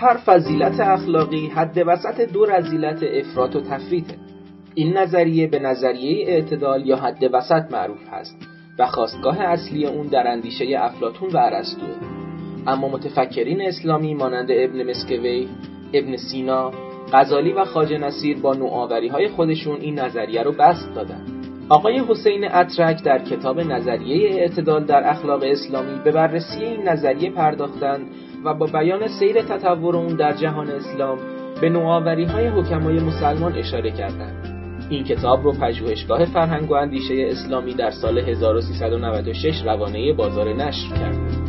هر فضیلت اخلاقی حد وسط دو رذیلت افراط و تفریطه. این نظریه به نظریه اعتدال یا حد وسط معروف هست و خاستگاه اصلی اون در اندیشه افلاطون و ارسطوئه. اما متفکرین اسلامی مانند ابن مسکویه، ابن سینا، غزالی و خواجه نصیر با نوآوری‌های خودشون این نظریه رو بسط دادن. آقای حسین اترک در کتاب نظریه اعتدال در اخلاق اسلامی به بررسی این نظریه پرداختند و با بیان سیر تطور اون در جهان اسلام به نوآوری‌های حکمای مسلمان اشاره کردند. این کتاب رو پژوهشگاه فرهنگ و اندیشه اسلامی در سال 1396 روانه بازار نشر کرد.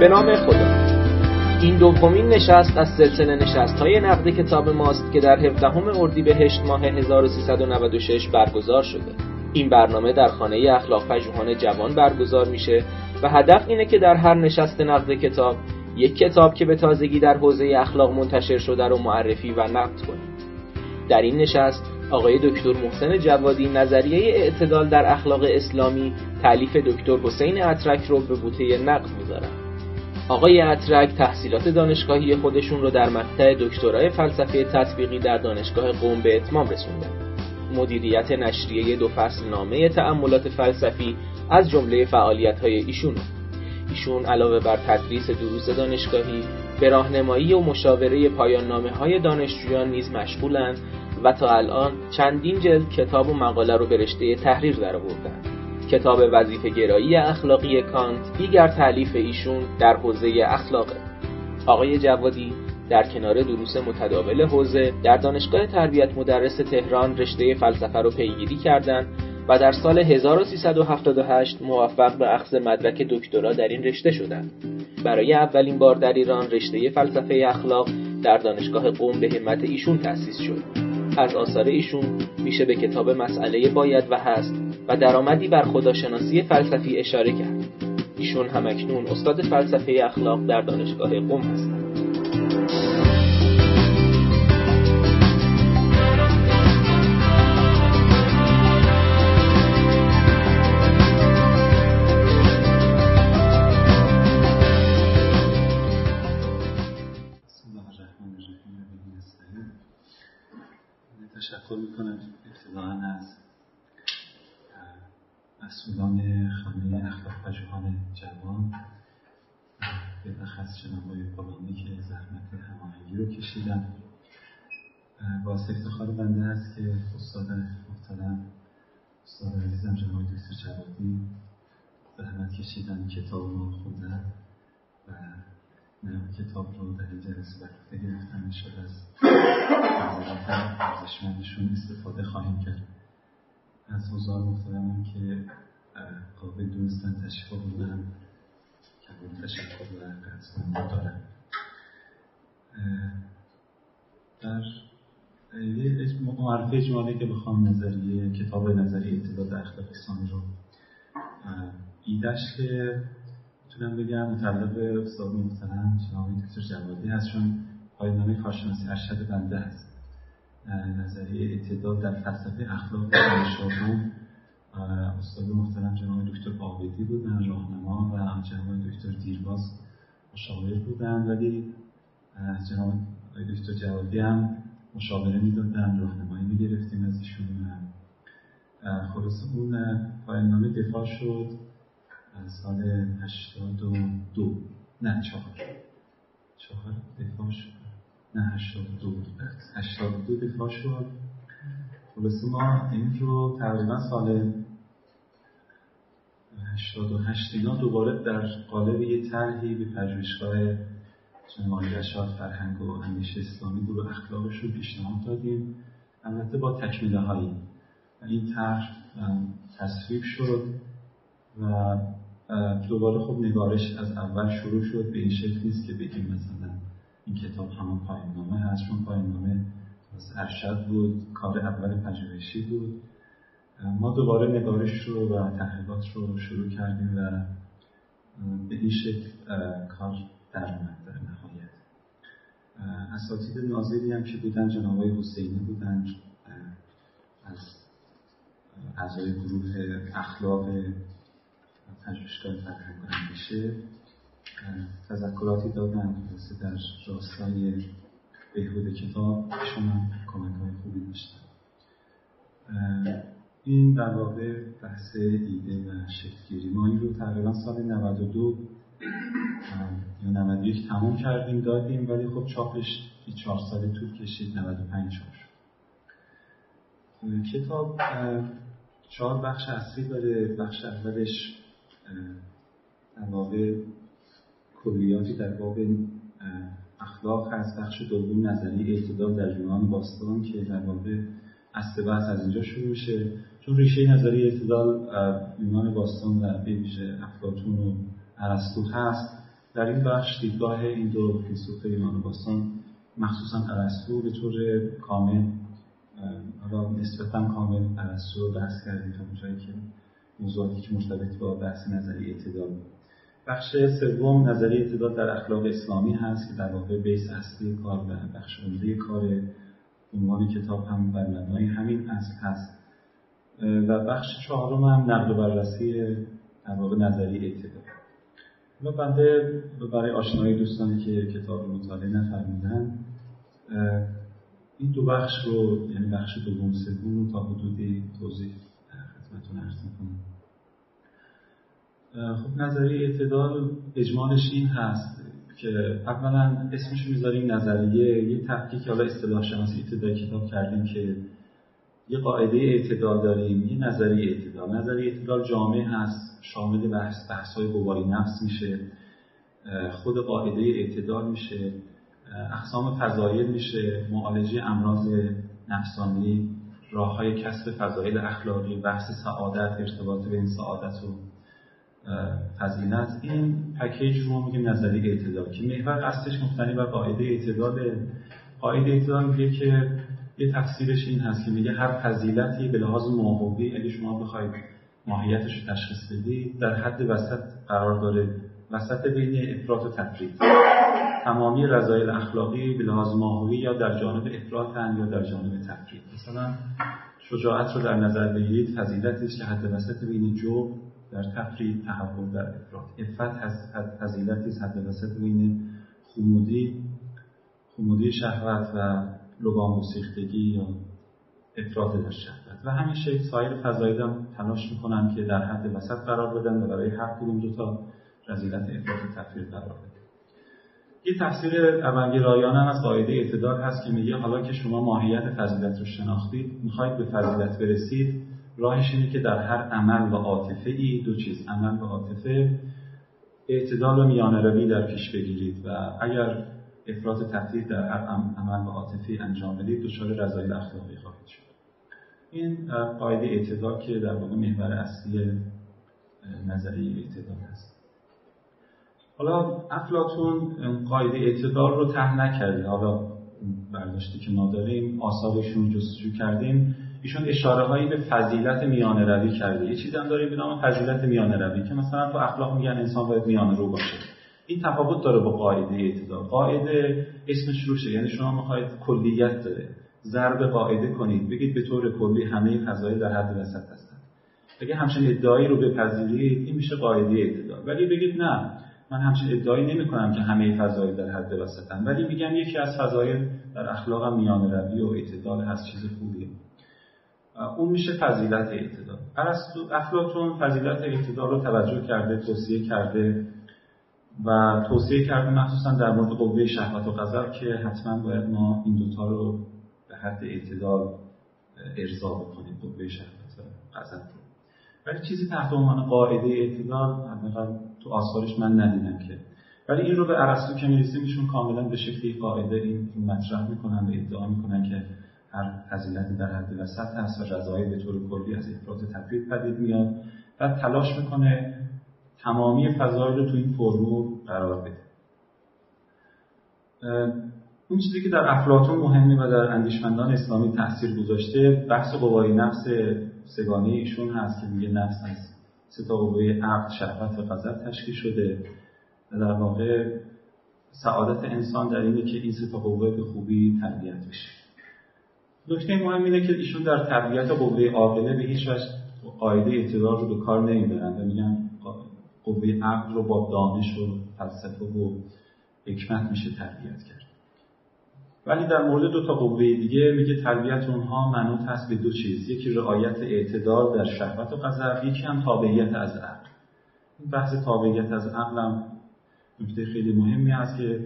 به نام خدا. این دومین نشست از سلسله نشست‌های نقد کتاب ماست که در 17 اردیبهشت ماه 1396 برگزار شده. این برنامه در خانۀ اخلاقپژوهان جوان برگزار میشه و هدف اینه که در هر نشست نقد کتاب یک کتاب که به تازگی در حوزه اخلاق منتشر شده رو معرفی و نقد کنیم. در این نشست آقای دکتر محسن جوادی نظریه اعتدال در اخلاق اسلامی تألیف دکتر حسین اترک رو به بوته نقد میذارن. آقای اترک تحصیلات دانشگاهی خودشون رو در مقطع دکترای فلسفه تطبیقی در دانشگاه قم به اتمام رسوندن. مدیریت نشریه دو فصل نامه تأملات فلسفی از جمله فعالیت‌های ایشونه. ایشون علاوه بر تدریس دروس دانشگاهی، به راهنمایی و مشاوره پایان نامه‌های دانشجویان نیز مشغولن و تا الان چندین جلد کتاب و مقاله رو به رشته تحریر درآوردن. کتاب وظیفه‌گرایی اخلاقی کانت دیگر تألیف ایشون در حوزه اخلاقه. آقای جوادی در کنار دروس متداول حوزه در دانشگاه تربیت مدرس تهران رشته فلسفه رو پیگیری کردند و در سال 1378 موفق به اخذ مدرک دکترا در این رشته شدند. برای اولین بار در ایران رشته فلسفه اخلاق در دانشگاه قم به همت ایشون تأسیس شد. از آثار ایشون میشه به کتاب مسئله باید و هست و درآمدی بر خداشناسی فلسفی اشاره کرد. ایشون همکنون استاد فلسفه اخلاق در دانشگاه قم هستند. تشکر میکنم ابتداءً از مسئولان خانه اخلاقپژوهان جوان، به بخص جنابای قرمه که زحمت هماهنگی رو کشیدن. باعث افتخار بنده است که استاد عزیزم جناب دکتر جوادی زحمت کشیدن، کتاب رو خوندن و من کتاب رو در این جلسه برگرفته گرفتم. ان شاءالله از نظرات ارزشمندشون استفاده خواهیم کرد. از حضار محترمم که قابل دونستن تشکر بودم که تشکر بودم قدرتمند دارم. در یک معرفه اجمالی که بخوام کتاب نظریه اعتدال در اخلاق اسلامی رو ایدهش که میتونم بگم متعلق به استاد محترم جناب دکتر جوادی هست، چون پایه‌نامه کارشناسی ارشد بنده هست. نظریه اعتدال در فلسفه اخلاق اسلامی استاد محترم جناب دکتر پاویدی بودن، راهنما، و جناب دکتر دیرباز مشاور بودن، ولی جناب دکتر جوادی هم مشاوره میدادن، راهنمایی میگرفتیم از ایشون. خلاصه اون پایه‌نامه دفاع شد سال 82 نه 4 دفاع شد، نه 82 دفاع شد. خلاصه ما این رو تقریبا سال 88 اینا دوباره در قالب یه طرحی به پژوهشگاه فرهنگ و اندیشه اسلامی دور اخلاقش رو پیشنهاد دادیم، البته با تکمیله هایی. این طرح تصویب شد و دوباره خب نگارش از اول شروع شد. به این شکل نیست که بگیم مثلا این کتاب همون پایان نامه هست، چون پایان نامه از ارشد بود، کار اول پژوهشی بود. ما دوباره نگارش رو و تحقیقات رو شروع کردیم و به این شکل کار در اومد در نهایت. اساتید ناظری هم که بودن جناب آقای حسینی بودن از اعضای گروه اخلاق پژوهشگاه فرهنگ و اندیشه، تذکراتی دادن در راستای بهبود کتاب شما کامنت‌های خوبی داشتن. این در واقع بحث ایده و شکل‌گیری ما این رو تقریبا سال 92 یا 91 تموم کردیم دادیم، ولی خب چاپش 4 سال طول کشید، 95 چاپ شد. کتاب 4 بخش اصلی داره. بخش اولش در واقع کلیاتی در باب اخلاق هست. بخش دوم نظریه اعتدال در یونان باستان که در واقع اصل بحث از اینجا شروع میشه، چون ریشه نظریه اعتدال یونان باستان در پیشه افلاطون و ارسطو هست. در این بخش دیدگاه این دو فیلسوف یونان باستان، مخصوصا ارسطو، به طور کامل را نسبتاً کامل ارسطو رو بحث کردیم تا اونجایی که موضوعاتی که مرتبط با بحث نظریه اعتدال. بخش سوم نظریه اعتدال در اخلاق اسلامی هست که در واقع بیس اصلی کار و بخش عمده کار عنوان کتاب هم بر مبنای همین اصل هست. و بخش چهارم هم نقد و بررسی در واقع نظریه اعتدال. حالا بنده برای آشنایی دوستانی که کتاب رو مطالعه نفرمودن این دو بخش رو، یعنی بخش دوم سوم رو تا حدودی توضیح خدمتتون عرض می‌کنم. خب نظریه اعتدال اجمالش این هست که اولا اسمش رو می‌ذاریم نظریه، یه تحقیق حالا اصطلاح شناسی ابتدایی کتاب کردیم که یه قاعده اعتدال داریم، یه نظریه اعتدال. نظریه اعتدال جامع هست، شامل بحث‌های قوای نفس میشه، خود قاعده اعتدال میشه، اقسام فضایل میشه، معالجه امراض نفسانی، راه‌های کسب فضایل اخلاقی، بحث سعادت، ارتباط بین سعادت و فضیلت. این پکیج رو ما میگیم نظریه اعتدال که محور اصلش مبتنی بر قاعده اعتداله. قاعده اعتدال میگه که یه تفسیرش این هست که میگه هر فضیلتی به لحاظ معمولی اگه شما بخواید ماهیتش رو تشخیص بدید در حد وسط قرار داره، وسط بین افراط و تفرید. تمامی رذایل اخلاقی به لحاظ ماهوی یا در جانب افراطن یا در جانب تفرید. مثلا شجاعت رو در نظر بگیرید، فضیلتش که حد وسط بین جور در تفرید، تحول در افراد. عفت هست فضیلتی است حد وسط بین خمودی شهوت و لگام گسیختگی یا افراد در شهوت. و همین شکل سایر فضایل هم تلاش می‌کنن که در حد وسط قرار بدن و برای هر کدوم دو تا رذیلت افراد و تفرید قرار بدن. یه تفسیر عملگرایانه هم از قاعده اعتدال هست که میگه حالا که شما ماهیت فضیلت رو شناختید، می‌خواید به فضیلت برسید، راهش اینه که در هر عمل و عاطفه‌ای دو چیز، عمل و عاطفه، اعتدال و میانه‌روی در پیش بگیرید و اگر افراط و تفرید در هر عمل و عاطفه‌ای انجام بدید دچار رذایل اخلاقی خواهید شد. این قاعده اعتدال که در واقع محور اصلی نظریه اعتدال است. حالا افلاطون قاعده اعتدال رو طرح نکرده، حالا برداشتی که ما داریم آثارشون جستجو کردیم، ایشون اشاره‌هایی به فضیلت میانه‌روی کرده. یه چیزی هم داریم به نام فضیلت میانه‌روی که مثلا تو اخلاق میگن انسان باید میانه‌رو باشه. این تفاوت داره با قاعده اعتدال. قاعده اسمش روشه، یعنی شما می‌خواید کلیت داره. ضرب قاعده کنید، بگید به طور کلی همه فضایل در حد وسط هستند. اگه همچین ادعایی رو بپذیرید، این میشه قاعده اعتدال. ولی بگید نه، من همچین ادعایی نمی‌کنم که همه فضایل در حد وسطن، ولی میگم یکی از فضایل در اخلاق میانه‌روی و اعتدال هست، چیز خوبیه. اون میشه فضیلت اعتدال. افلاطون فضیلت اعتدال رو توجه کرده، توصیه کرده مخصوصا در مورد قوه شهوت و غضب که حتما باید ما این دوتا رو به حد اعتدال ارضا بکنیم، قوه شهوت و غضب رو. ولی چیزی تحت عنوان قاعده اعتدال حداقل تو آثارش من ندیدم که، ولی این رو به ارسطو که میرسیم ایشون کاملا به شکلی قاعده این مطرح میکنن و ادعا میکنن که هر فضیلتی در حد وسط هست و رضایل به طور کلی از افراط و تفرید پدید میاد و تلاش میکنه تمامی فضایل رو تو این فرمول قرار بده. اون چیزی که در افلاطون مهمه و در اندیشمندان اسلامی تاثیر گذاشته بحث قوای نفس سگانه ایشون هست که میگه نفس از سه تا قوه عقل، شهوت و غضب تشکیل شده و در واقع سعادت انسان در اینه که این سه تا قوه به خوبی تربیت بشه. نکته مهم اینه که ایشون در تربیت قوه عاقله به هیچ وجه قاعده اعتدال رو به کار نمیبرند و میگن قوه عقل رو با دانش و فلسفه و حکمت میشه تربیت کرد. ولی در مورد دو تا قوه دیگه میگه تربیت اونها منوط هست به دو چیز، یکی رعایت اعتدال در شهوت و غضب، یکی هم تابعیت از عقل. این بحث تابعیت از عقل هم نکته خیلی مهمی است که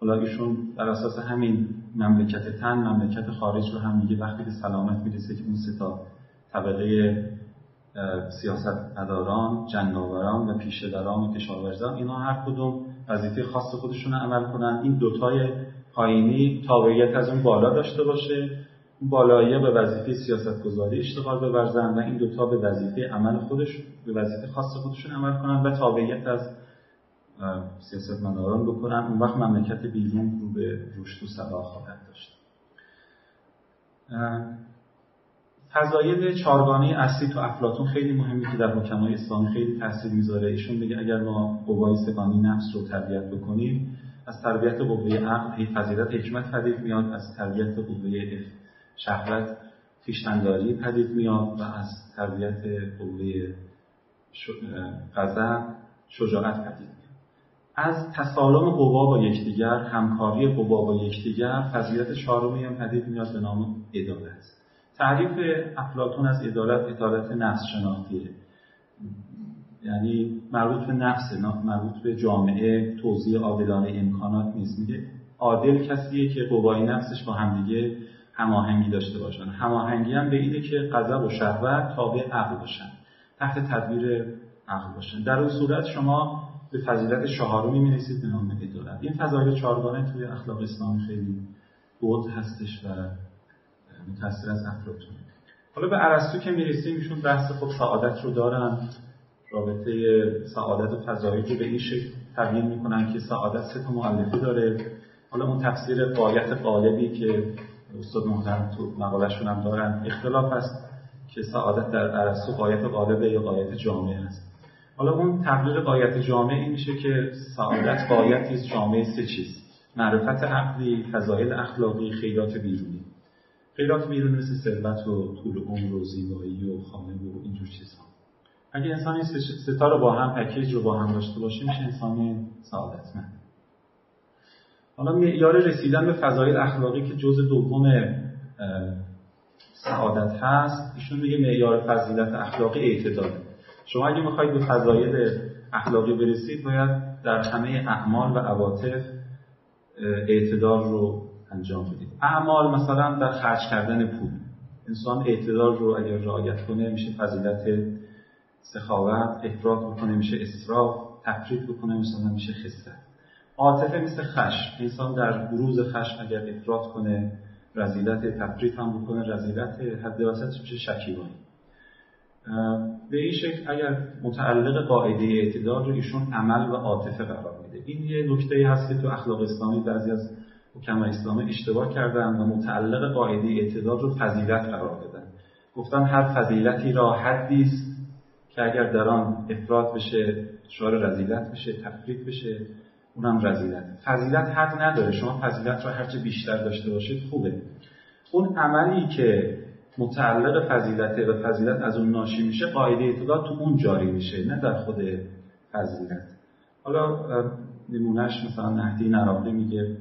حالا ایشون بر اساس همین مملکت تن، مملکت خارج رو هم میگه وقتی که سلامت میرسه که اون سه تا طبقه سیاستمداران، جنگاوران و پیشه‌داران و کشاورزان، اینا هر کدوم وظیفه خاص خودشون رو عمل کنن. این دوتای پایینی تابعیت از اون بالا داشته باشه، اون بالایی‌ها به وظیفه سیاست‌گذاری اشتغال بورزن و این دوتا به وظیفه عمل خودش، به وظیفه خاص خودشون عمل کنن و تابعیت از سیاستمداران بکنن. اون وقت مملکت بیرون رو به رشد و صلاح خواهد داشت. فضایل چارگانه اصلی تو افلاطون خیلی مهمی که در حکمای اسلامی خیلی تاثیر میذاره. ایشون میگه اگر ما قوای سگانه نفس رو تربیت بکنیم، از تربیت قوه عقل فضیلت حکمت پدید میاد، از تربیت قوه شهوت خویشتنداری پدید میاد و از تربیت قوه غضب شجاعت پدید میاد. از تسالم قوا با یکدیگر، همکاری قوا با یکدیگر، فضیلت چهارمی هم پدید میاد به نام عدالت. تعریف افلاطون از عدالت، عدالت نفس شناختیه، یعنی مربوط به نفس، مربوط به جامعه، توزیع عادلانه امکانات نیست. میگه عادل کسیه که قوای نفسش با همدیگه هماهنگی داشته باشن. هماهنگی هم به اینه که غضب و شهوت تابع عقل باشن، تحت تدبیر عقل باشن. در اون صورت شما به فضیلت چهارم می‌رسید به نام عدالت. این فضایل چهارگانه توی اخلاق اسلامی خیلی بود هستش و متأثر از افلاطون. حالا به ارسطو که میرسیم، ایشون بحث خب سعادت رو دارن، رابطه سعادت و فضایل رو به این شکل تبیین میکنن که سعادت سه تا مؤلفه داره. حالا اون تفسیر غایت غالبی که استاد محترم تو مقاله‌شون هم دارن اختلاف است که سعادت در ارسطو غایت غالبه یا غایت جامع است. حالا اون تقریر غایت جامع این میشه که سعادت غایتی است جامع سه چیز: معرفت عقلی، فضایل اخلاقی، خیرات بیرونی. خیرات بیرونی مثل ثروت و طول عمر و زیبایی و خانه و اینجور چیزها. اگه انسان این سه تا رو با هم، پکیج رو با هم داشته باشه، میشه انسان سعادتمند. حالا معیار رسیدن به فضایل اخلاقی که جزء دوم سعادت هست، ایشون میگه معیار فضیلت اخلاقی اعتداله. شما اگه میخواید به فضایل اخلاقی برسید، باید در همه اعمال و عواطف اعتدال رو انجام بدید. اعمال مثلا در خرج کردن پول، انسان اعتدال رو اگر رعایت کنه میشه فضیلت سخاوت، افراط بکنه میشه اسراف، تفریط بکنه مثلا میشه خسته. عاطفه مثل خشم، انسان در بروز خشم اگر افراط کنه رذیلت، تفریط هم بکنه رذیلت، حد وسطش میشه شکیبایی. به این شکل اگر متعلق قاعده اعتدال رو ایشون عمل و عاطفه قرار میده. این یه نکته‌ای هست که تو اخلاق اسلامی بعضی از حکمای اسلامی اشتباه کردن و متعلق قاعده اعتدال رو فضیلت قرار دادن. گفتن هر فضیلتی را حدی است که اگر در آن افراط بشه شعار رذیلت بشه، تفریط بشه، اونم رذیلت. فضیلت حد نداره، شما فضیلت را هر چه بیشتر داشته باشید خوبه. اون عملی که متعلق فضیلته و فضیلت از اون ناشی میشه، قاعده اعتدال تو اون جاری میشه، نه در خود فضیلت. حالا نمونهش مثلا نهدی نرابی میگه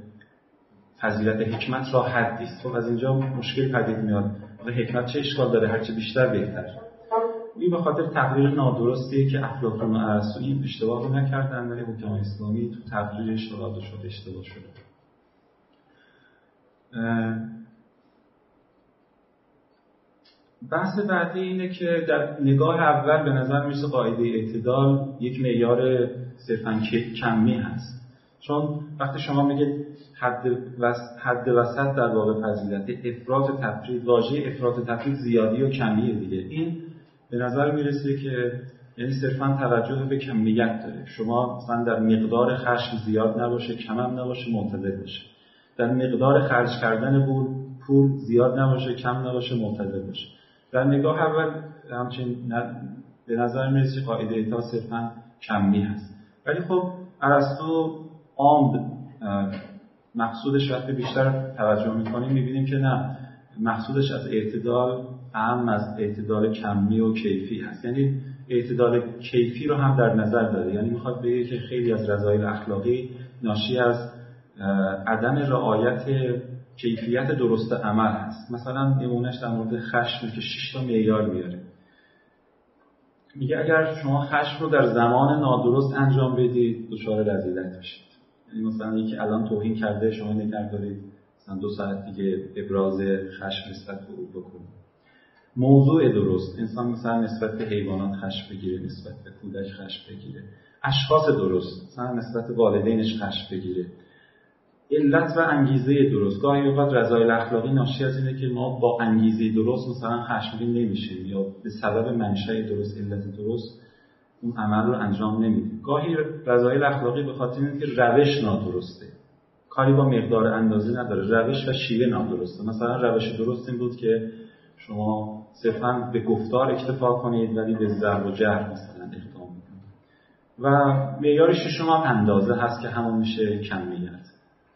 فضیلت حکمت را حدی است. خب از اینجا مشکل پدید میاد. آخه حکمت چه اشکال داره؟ هرچه بیشتر بهتر. این به خاطر تقریر نادرستیه که افلاطون و ارسطو این اشتباه رو نکردن، ولی حکمای اسلامی تو تقریرش اشتباه شده. بحث بعدی اینه که در نگاه اول به نظر میرسه قاعده اعتدال یک معیار صرفاً کمی هست. چون وقتی شما میگید حد وسط در واقع فضیلت، افراط و تفرید، واژه افراط و تفرید زیادی و کمیه دیگه. این به نظر میرسه که یعنی صرفاً توجه به کمیت داره. شما مثلا در مقدار خرج زیاد نباشه، کم هم نباشه، معتدل باشه. در مقدار خرج کردن پول زیاد نباشه، کم نباشه، معتدل باشه. در نگاه اول همچنین به نظر میرسه قاعده اعتدال صرفاً کمی هست. ولی خب ارسطو عام مقصودش وقتی بیشتر توجه می‌کنیم می‌بینیم که نه، مقصودش از اعتدال اهم از اعتدال کمی و کیفی هست. یعنی اعتدال کیفی رو هم در نظر داره، یعنی میخواد بگه که خیلی از رذایل اخلاقی ناشی از عدم رعایت کیفیت درست عمل هست. مثلا نمونهش در مورد خشم که 6 تا معیار میاره. میگه اگر شما خشم رو در زمان نادرست انجام بدید دچار رذیلت میشید. یعنی مثلا یکی الان توهین کرده شما نکردید، مثلا 2 ساعت دیگه ابراز خشم نسبت به او بکنید. موضوع درست، انسان مثلا نسبت به حیوانات خشم بگیره، نسبت به کودک خشم بگیره، اشخاص درست، مثلا نسبت به والدینش خشم بگیره. علت و انگیزه درست. گاهی اوقات رذایل اخلاقی ناشی از اینه که ما با انگیزه درست مثلا خشمگین نمیشیم یا به سبب منشأ درست، علت درست اون عمل رو انجام نمیدیم. گاهی رذایل اخلاقی به خاطر اینه که روش نادرسته. کاری با مقدار اندازه نداره، روش و شیوه نادرسته. مثلا روش درست این بود که شما صرفاً به گفتار اکتفا کنید ولی به ضرب و جرح مثلا اقدام کنید. و معیار ششم هم اندازه هست که همون میشه کمیت.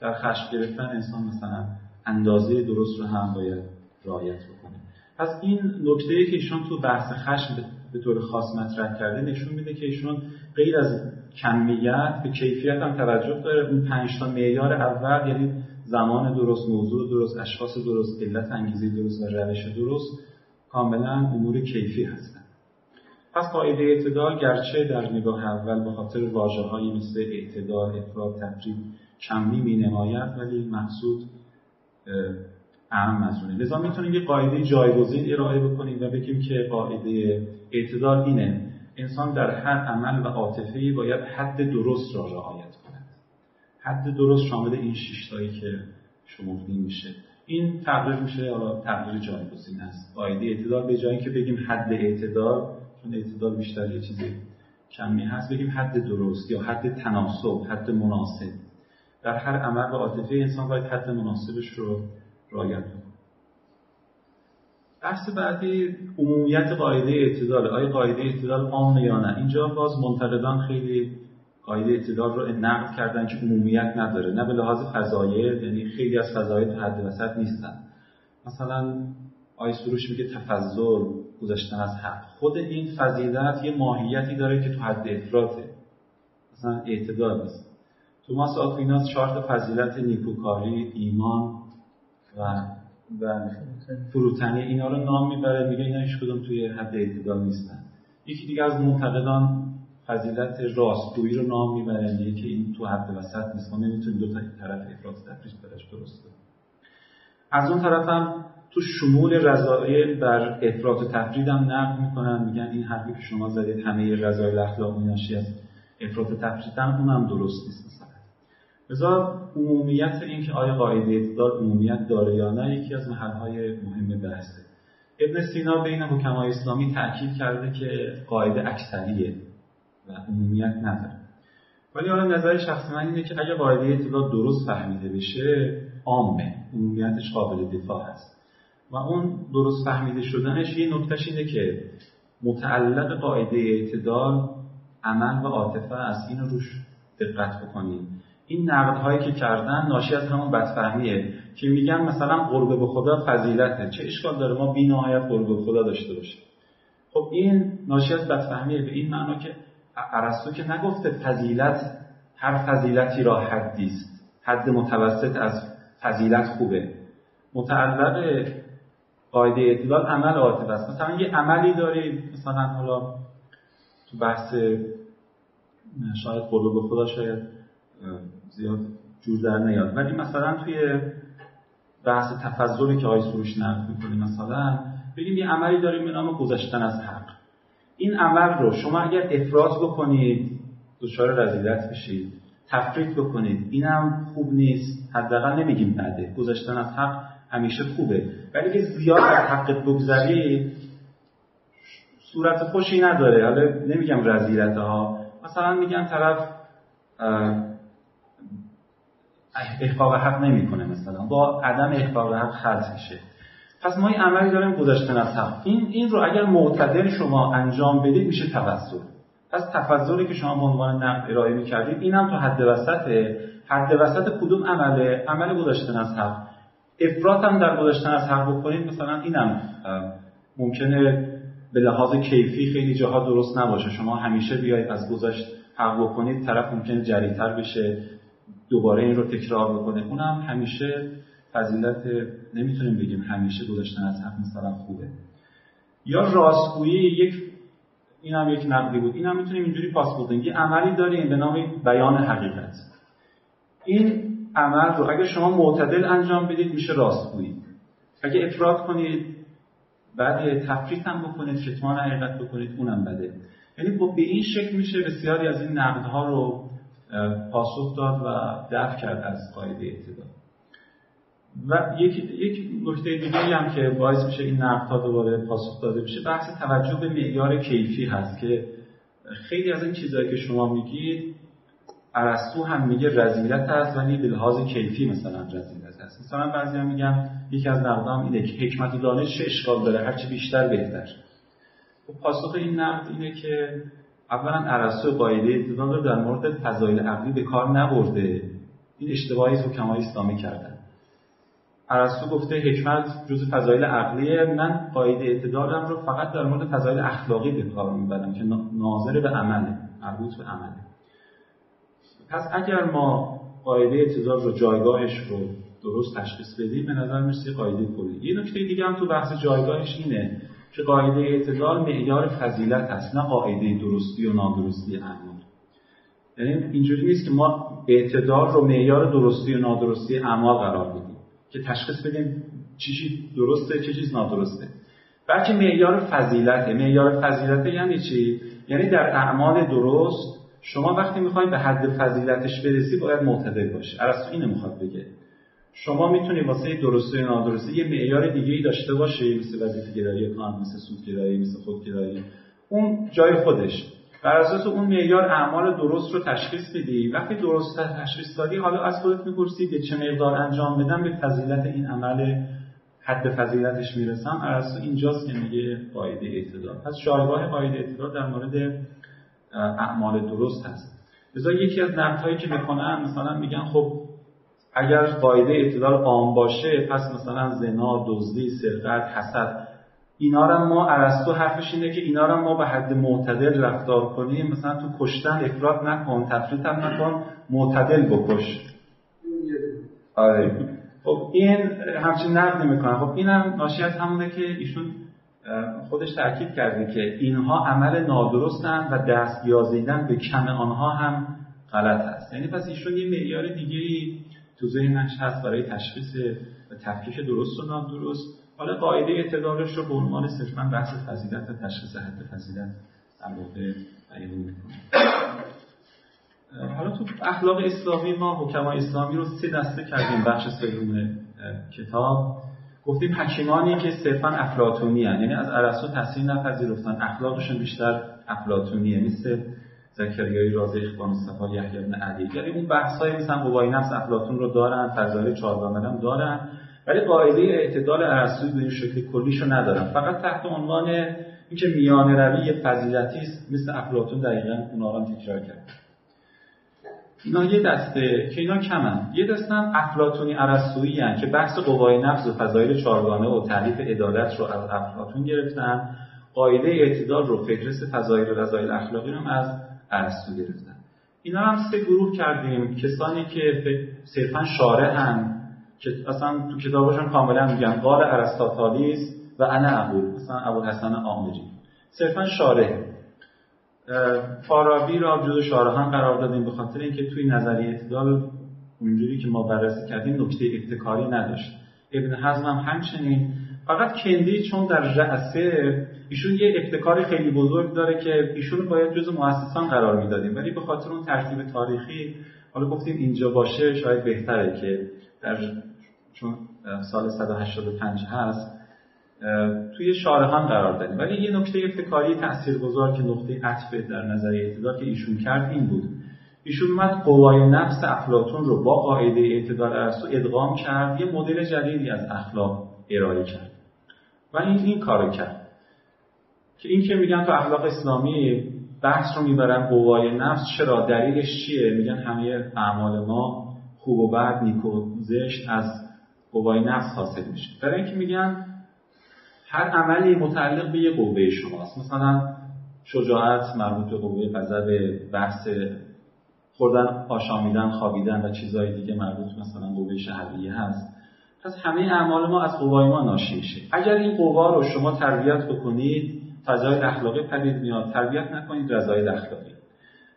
در خشم گرفتن انسان مثلا اندازه درست رو هم باید رعایت بکنه. پس این نکته‌ای که ایشون تو بحث خشم به طور خاص مطرح کرده نشون میده که ایشون غیر از کمیت به کیفیت هم توجه داره. اون 5 تا معیار اول، یعنی زمان درست، موضوع درست، اشخاص درست، علت انگیزه درست و روش درست، کاملا امور کیفی هستند. پس قاعده اعتدال گرچه در نگاه اول به خاطر واژه‌هایی مثل اعتدال، افراط، تفریط کمی می‌نماید، ولی مقصود اهم از اونه. لذا میتونیم یه قاعده جایگزین ارائه بکنیم و بگیم که قاعده اعتدال اینه: انسان در هر عمل و عاطفه‌ای باید حد درست را رعایت کند. حد درست شامل این 6 تایی که شمردیم میشه. این تقریر میشه، حالا تقریر جایگزین است. قاعده اعتدال به جایی که بگیم حد اعتدال، چون اعتدال بیشتر یه چیزی کمی هست، بگیم حد درست یا حد تناسب، حد مناسب. در هر عمل و عاطفه انسان باید حد مناسبش رو رعایت کنه. بحث بعدی عمومیت قاعده اعتدال. آیا قاعده اعتدال عامه یا نه؟ اینجا باز منتقدان خیلی قاعده اعتدال رو نقد کردن که عمومیت نداره، نه به لحاظ فضایل، یعنی خیلی از فضایل تو حد وسط نیستن. مثلا آیه سروش میگه تفضل، گذشتن از حد. خود این فضیلت یه ماهیتی داره که تو حد افراطه، مثلا اعتدال نیست. توماس آکویناس 4 تا فضیلت نیکوکاری، ایمان و فروتنی اینا رو نام میبره، میگه اینا هیچ کدوم توی حد اعتدال نیستن. یکی دیگه از منتقدان فضیلت راستگویی رو نام میبره، میگه که این تو حد وسط نیست، ما نمیتونیم 2 تا طرف افراط و تفریط براش درست کنیم. از اون طرف هم تو شمول رذایل بر افراط و تفرید هم نقد میکنن، میگن این حرفی که شما زدید همه رذایل اخلاقی ناشی از افراط و تفرید هم درست نیست. لذا عمومیت این که آیا قاعده اعتدال عمومیت داره یا نه یکی از محل‌های مهم بحثه. ابن سینا بین حکمای اسلامی تأکید کرده که قاعده اکثریه و عمومیت نداره. ولی حالا نظر شخصی من اینه که اگه قاعده اعتدال درست فهمیده بشه عامه، عمومیتش قابل دفاع هست. و اون درست فهمیده شدنش یه نکتهش اینه که متعلق قاعده اعتدال عمل و عاطفه است. اینو روش دقت بکنیم. این نقدهایی که کردن ناشی از همون بدفهمیه که میگن مثلا قرب به خدا فضیلته، چه اشکال داره ما بی نهایت قرب به خدا داشته باشیم. خب این ناشی از بدفهمیه، به این معنا که ارسطو که نگفته فضیلت هر فضیلتی را حدی است، حد متوسط از فضیلت خوبه. متعلق قاعده اعتدال عمل عاطفه است. مثلا یه عملی داری، مثلا حالا تو بحث شاید قرب به خدا شاید زیاد جور در نیاد، ولی مثلا توی بحث تفضلی که آقای سروش نقد می‌کنه، مثلا بگیم یه عملی داریم به نام گذشتن از حق. این عمل رو شما اگر افراط بکنید دچار رذیلت میشید، تفریط بکنید اینم خوب نیست، حداقل نمیگیم بده. گذشتن از حق همیشه خوبه، ولی که زیاد از حقت بگذری صورت خوشی نداره. حالا نمیگم رذیلت ها، مثلا میگم طرف احقاق حق نمی‌کنه، مثلا با عدم احقاق حق خلط میشه. پس ما این عملی داریم گذشتن از حق، این رو اگر معتدل شما انجام بدید میشه تفضل. پس تفضلی که شما به عنوان نقد ارائه می‌کردید اینم تو حد وسطه، حد وسط کدوم عمله؟ عمل گذاشتن از حق. افراط هم در گذاشتن از حق بکنید، مثلا اینم ممکنه به لحاظ کیفی خیلی جاها درست نباشه. شما همیشه بیایید از گذاشت حق بکنید، طرف ممکنه جری‌تر بشه، دوباره این رو تکرار بکنه. اونم همیشه فضیلت نمیتونیم بگیم همیشه گذاشتن از حق مثلا خوبه. یا راستگویی، اینم یک نقدی بود. اینم میتونیم اینجوری پاس بدیم که عملی داریم به نام بیان حقیقت. این عمل رو اگه شما معتدل انجام بدید میشه راستگویی. اگه افراط کنید، بعد تفریط هم بکنید، کتمان حقیقت بکنید، اونم بده. یعنی به این شکل میشه بسیاری از این نقدها رو پاسخ داد و دفع کرد از قاعده اعتدال. و یک نکته دیگه‌ای هم که باعث میشه این نقدها دوباره پاسخ داده بشه، بحث توجه به معیار کیفی هست که خیلی از این چیزایی که شما میگید ارسطو هم میگه رذیلت هست، ولی به لحاظ کیفی مثلا رذیلت هست. مثلا بعضیا میگن، یکی از نقدها اینه که حکمت و دانش اشکال داره، هرچی بیشتر بهتر. پاسخ این نقد اینه که اولا ارسطو قاعده اعتدال رو در مورد فضایل عقلی به کار نبرده. این اشتباهی است که حکمای اسلامی کردن. ارسطو گفته حکمت جزء فضایل عقلیه، من قاعده اعتدالم رو فقط در مورد فضایل اخلاقی به کار میبرم که ناظر به عمله، مربوط به عمله. پس اگر ما قاعده اعتدال رو، جایگاهش رو درست تشخیص بدیم، به نظر میرسه قاعده کلی. یه نکته دیگه هم تو بحث جایگاهش اینه که قاعده اعتدال معیار فضیلت است، نه قاعده درستی و نادرستی اعمال. یعنی اینجوری نیست که ما اعتدال رو معیار درستی و نادرستی اعمال قرار بدیم که تشخیص بدیم چه چیز درسته چه چیز نادرسته، بلکه معیار فضیلته. معیار فضیلت یعنی چی؟ یعنی در اعمال درست شما وقتی میخواید به حد فضیلتش برسی باید معتدل باشی. ارسطو اینو میخواد بگه. شما میتونید واسه درستی و نادرستی یه معیار دیگه‌ای داشته باشی، مثل وظیفه‌گرایی کانت، مثل سودگرایی، مثل خودگرایی. اون جای خودش. بر اساس اون معیار اعمال درست رو تشخیص بدی. وقتی درست تشخیص دادی، حالا از خودت می‌پرسی به چه مقدار انجام بدم به فضیلت این عمل حد فضیلتش میرسم. ارسطو اینجاست که میگه قاعده اعتدال. پس جایگاه قاعده اعتدال در مورد اعمال درست هست. مثلا یکی از نقدهایی که میکنن، مثلا میگن خب اگر قاعده اعتدال عام باشه، پس مثلا زنا، دزدی، سرقت، حسد، اینا رو ما، ارسطو حرفش اینه که اینا رو ما به حد معتدل رفتار کنیم. مثلا تو کشتن افراط نکن، تفریط هم نکن، معتدل بکش. آره. خب این همچین نقد میکنه. خب اینم ناشی از همونه که ایشون خودش تأکید کرده که اینها عمل نادرستن و دست یازیدن به کم آنها هم غلط است. یعنی پس ایشون یه معیار دیگه‌ای تو ذهنش هست برای تشخیص و تفکیک درست و نادرست. حالا قاعده اعتدالش رو به عنوان صرفاً بحث فضیلت و تشخیص حد فضیلت در واقع بیان می‌کنه. حالا تو اخلاق اسلامی ما حکمای اسلامی رو سه دسته کردیم. بخش سوم کتاب گفتیم حکیمانی که صرفاً افلاطونی هستند، یعنی از ارسطو تاثیر نپذیرفتن، اخلاقشون بیشتر افلاطونیه، مثل زکریای رازی، اخوان الصفا، یحیی بن عدی. یعنی اون بحث‌های مثل مباین نفس افلاطون رو دارن، فضایل چهارگانه هم دارن، ولی قاعده اعتدال ارسطو به این شکل کلیشو ندارن. فقط تحت عنوان اینکه میانه روی فضیلتی است، مثل افلاطون دقیقاً اونها رو تکرار کرد. اینا یه دسته که اینا کمن. یه دسته هم افلاطونی ارسطویی ان که بحث قوای نفس و فضایل چهارگانه و تعریف عدالت رو از افلاطون گرفتن. قاعده اعتدال رو، فهرست فضایل و رذایل اخلاقی رو از ارسطو گرفتن. اینا هم سه گروه کردیم. کسانی که صرفاً شارحن، که اصلا تو کتاباشون کاملا میگن قال ارسطاطالیس و انا اقول، مثلا ابوالحسن آمری صرفاً شارح. فارابی را جزو شارحان قرار دادیم به خاطر اینکه توی نظریه اعتدال اونجوری که ما بررسی کردیم نکته ابتکاری نداشت. ابن حزم هم همچنین. فقط کندی چون در رأسه، ایشون یه ابتکار خیلی بزرگ داره که ایشون باید جزو مؤسسان قرار میدادیم، ولی به خاطر اون ترتیب تاریخی حالا گفتیم اینجا باشه شاید بهتره، که در چون سال 185 هست توی شارحان قرار دادیم. ولی یه نکته ابتکاری تاثیرگذار که نقطه عطف در نظریه اعتدال که ایشون کرد این بود. ایشون اومد قوای نفس افلاطون رو با قاعده اعتدال ارسطو ادغام کرد، یه مدل جدیدی از اخلاق ارائه کرد. و این کارو کرد. که این که میگن تو اخلاق اسلامی بحث رو میبرن قوای نفس، چرا؟ دلیلش چیه؟ میگن همه اعمال ما خوب و بد، نیک و زشت از قوای نفس حاصل میشه. برای اینکه میگن هر عملی متعلق به یه قوه شماست. مثلا شجاعت مربوط به قوه غضب، بحث خوردن، آشامیدن، خوابیدن و چیزهای دیگه مربوط مثلا قوه شهویه هست. پس همه اعمال ما از قوای ما ناشی میشه. اگر این قوا رو شما تربیت بکنید، فضایل اخلاقی پدید میاد. تربیت نکنید، رضایل اخلاقی.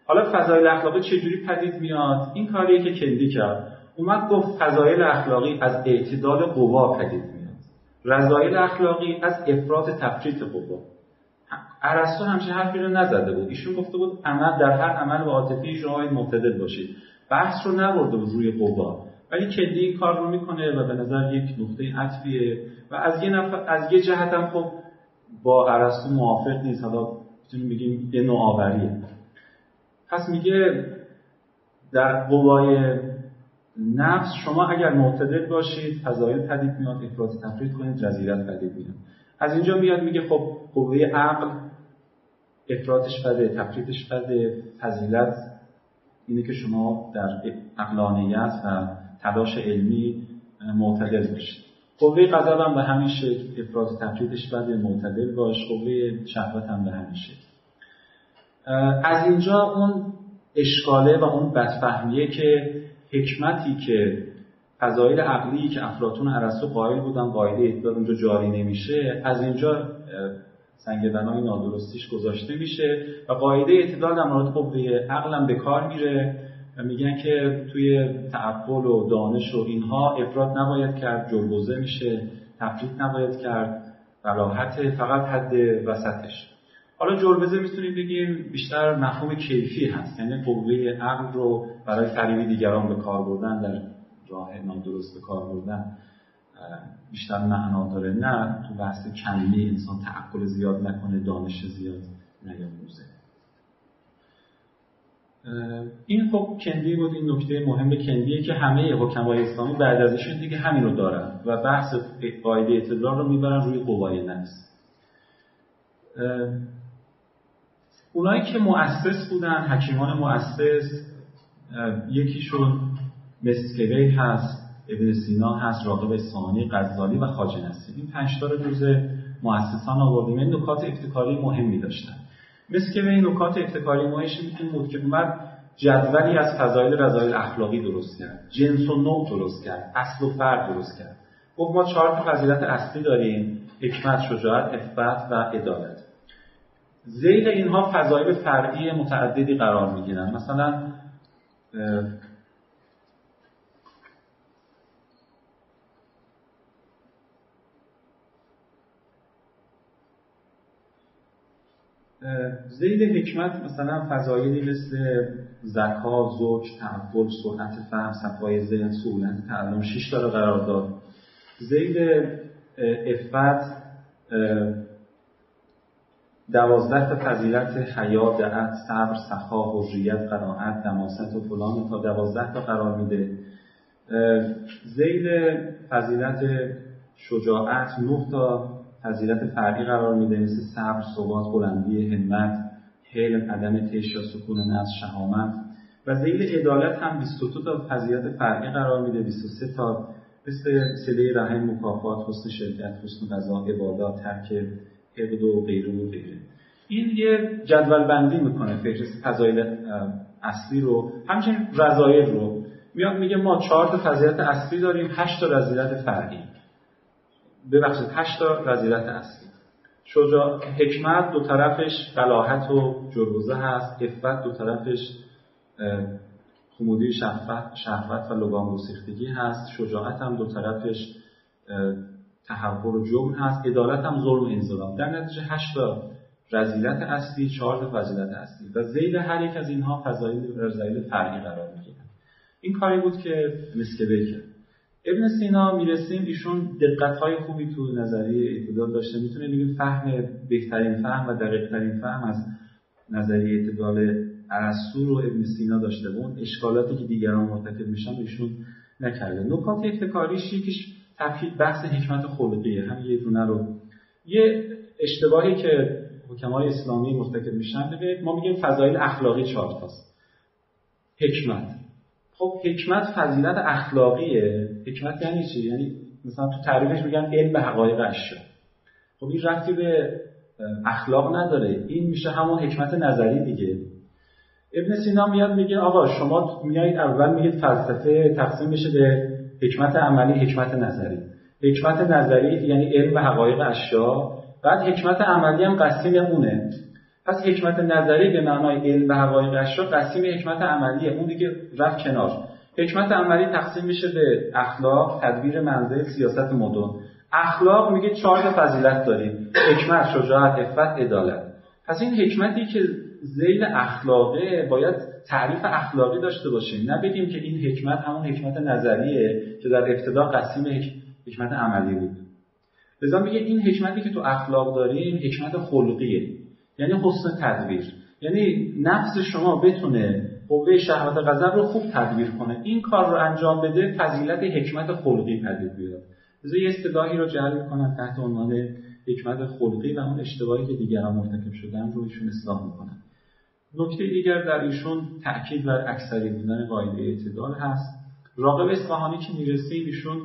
حالا فضایل اخلاقی چجوری پدید میاد؟ این کاریه که کندی کرد. اومد گفت فضایل اخلاقی از اعتدال قوا پدید میاد. رضایل اخلاقی از افراط تفریط قوا. ارسطو همچین حرفی رو نزده بود. ایشون گفته بود عمل در هر عمل و عاطفی شما معتدل باشید. بحث رو نبرده بود روی قوا. ولی کندی این کار رو میکنه و به نظر یک نقطه عطفیه و از یه جهت هم خب با ارسطو موافق نیست. حالا میتونیم بگیم یه نوآوریه. پس میگه در قوای نفس شما اگر معتدل باشید فضایل پدید میاد، افراط تفریط کنید، جزیرت پدید میاد. از اینجا میاد میگه خب قوه عقل افراطش بده، تفریطش بده، فضیلت اینه که شما در عقلانیت و تلاش علمی معتدل باشید. قوه غضب هم به همین شکل، افراط تفریطش بده، معتدل باش. قوه شهوت هم به همین شکل. از اینجا اون اشکاله و اون بدفهمیه که حکمتی که فضایل عقلی که افلاطون و ارسطو قائل بودن، قاعده اعتدال اونجا جاری نمیشه، از اینجا سنگدنای نادرستیش گذاشته میشه و قاعده اعتدال در مورد قوه عقل هم به کار میره و میگن که توی تعقل و دانش و اینها افراط نباید کرد، جلوزه میشه، تفریط نباید کرد، براحت فقط حد وسطش. حالا جلوزه میتونیم بگیم بیشتر مفهوم کیفی هست، یعنی قوه عقل رو برای فریب دیگران به کار بردن، در راه نادرست به کار بردن بیشتر معنا داره، نه تو بحث کمی انسان تعقل زیاد نکنه، دانش زیاد نیاموزه. این خب کندی بود. این نکته مهم کندیه که همه حکمای اسلامی بعد از ایشون دیگه همین رو دارن و بحث قاعده اعتدال رو میبرن روی قوای نفس. اونایی که مؤسس بودن، حکیمان مؤسس، یکیشون مسکویه هست، ابن سینا هست، راغب اصفهانی، غزالی و خواجه نصیر. این 5 تا رو جزء مؤسسان آوردیم. این نکات ابتکاری مهمی داشتن. مسکویه نکات ابتکاری مهمش این بود که بعد جدولی از فضایل رضایل اخلاقی درست کرد، جنس و نوع درست کرد، اصل و فرد درست کرد. گفت ما 4 تا فضیلت اصلی داریم: حکمت، شجاعت، افت و عدالت. زیر اینها فضایل فردی متعددی قرار می‌گیرن. مثلا زید حکمت مثلا فضایلی مثل زکا، زوج، تعقل، سرعت فهم، صفای ذهن، سهولت تعلم 6 تا قرار داد. زید عفت 12 تا فضیلت: حیا، دعت، صبر، سخا، حریت، قناعت، دماست و فلان تا 12 تا قرار میده. زید فضیلت شجاعت 9 تا فضیلت فردی قرار میده، مثل صبر، ثبات، بلندی همت، حلم، عدم طیش یا سکون نفس، شهامت. و ذیل عدالت هم 22 تا فضیلت فردی قرار میده، 23 تا مثل صله رحم، مکافات، حسن شرکت، حسن غذا، عبادات، ترک حقد و غیره و غیره. این یه جدول بندی میکنه فهرست فضایل اصلی رو، همچنین رضایل رو. میاد میگه ما 4 تا فضیلت اصلی داریم، 8 تا فضیلت فردی. ببخشید 8 تا فضیلت اصلی. شجاع حکمت دو طرفش بلاهت و جلوزه هست، عفت دو طرفش خمودی، شهوت و لگام گسیختگی هست، شجاعت هم دو طرفش تحول و جبن هست، عدالت هم ظلم و انظلام. در نتیجه 8 تا فضیلت اصلی، 4 تا فضیلت اصلی و زید هر یک از اینها فضایل رضایل فرعی قرار میگیرن. این کاری بود که مسکویه کرد. ابن سینا میرسیم، ایشون دقت‌های خوبی تو نظریه اعتدال داشته. میتونه بگیم فهم بهترین فهم و دقیق‌ترین فهم از نظریه اعتدال ارسطو رو ابن سینا داشته و اون اشکالاتی که دیگران مرتکب میشن ایشون نکرده. نکات ابتکاریش یکیش تفکیک بحث حکمت خلقیه، هم یه دونه رو. یه اشتباهی که حکمای اسلامی مرتکب میشن، ببینید ما میگیم فضایل اخلاقی 4 تاست: حکمت، خب حکمت فضیلت اخلاقیه. حکمت یعنی چی؟ یعنی مثلا تو تعریفش میگن علم به حقایق اشیا. خب این ربطی به اخلاق نداره، این میشه همون حکمت نظری دیگه. ابن سینا میاد میگه آقا شما میایید اول میگید فلسفه تقسیم میشه به حکمت عملی، حکمت نظری. حکمت نظری یعنی علم به حقایق اشیا، بعد حکمت عملی هم قسیم اونه. پس حکمت نظری به معنای علم به حقایق اشیا قسیم حکمت عملیه، اون دیگه رفت کنار. حکمت عملی تقسیم میشه به اخلاق، تدبیر منزل، سیاست مدن. اخلاق میگه 4 تا فضیلت داریم: حکمت، شجاعت، عفت، عدالت. پس این حکمتی که ذیل اخلاقه باید تعریف اخلاقی داشته باشه، نه بگیم که این حکمت همون حکمت نظریه که در ابتدا قسیم حکمت عملی بود. لذا میگه این حکمتی که تو اخلاق داری این حکمت خلقیه، یعنی حسن تدبیر، یعنی نفس شما بتونه قوه شهوت و غضب رو خوب تدبیر کنه، این کار رو انجام بده، فضیلت حکمت خلقی پدید بیاد. لذا یه اصطلاحی رو جعل می‌کنن تحت عنوان حکمت خلقی و اون اشتباهی که دیگران مرتکب شدن رو ایشون اصلاح می‌کنن. نکته دیگر در ایشون تأکید بر اکثری بودن قاعده اعتدال هست. راغب اصفهانی که میرسیم ایشون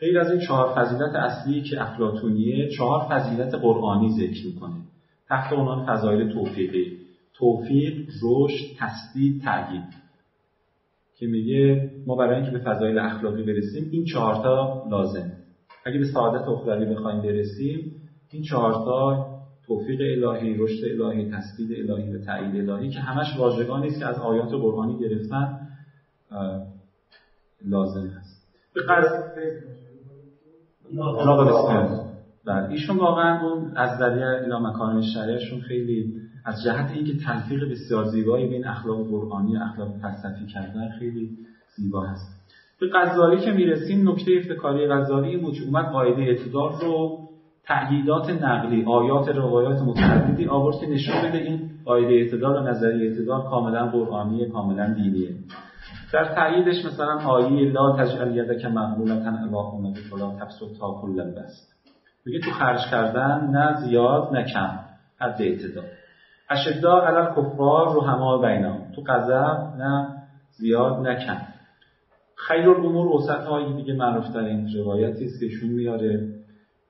غیر از این 4 فضیلت اصلی که افلاطونیه 4 فضیلت قرآنی ذکر می‌کنه تحت عنوان فضایل توفیقی: توفیق، رشد، تسدید، تأیید، که میگه ما برای اینکه به فضایل اخلاقی برسیم این 4 تا لازم. اگه به سعادت اخروی بخوایم برسیم این 4 تا توفیق الهی، رشد الهی، تسدید الهی و تأیید الهی که همش واژگانی است که از آیات قرآنی گرفتن لازم است. به بله ایشون واقعا اون از ذریعه الی مکارم شریعشون خیلی از جهت اینکه تلفیق بسیار زیبایی بین اخلاق قرآنی و اخلاق فلسفی کردن خیلی زیبا هست. به غزالی که میرسیم نکته افتکاری غزالی این بود که اومد قاعده اعتدال رو تأییدات نقلی، آیات، روایات متعددی آورد که نشون بده این قاعده اعتدال و نظریه اعتدال کاملا قرآنیه، کاملا دینیه. در تأییدش مثلا آیه لا تجعل یدک مغلولة الی عنقک ولا تبسطها کل البسط میگه تو خرج کردن نه زیاد نه کم، حد اعتدال. اشداء علی الکفار رحماء بینهم، تو غضب نه زیاد نه کم. خیر الامور وسطها این دیگه معروف‌ترین روایتی است که ایشون میاره.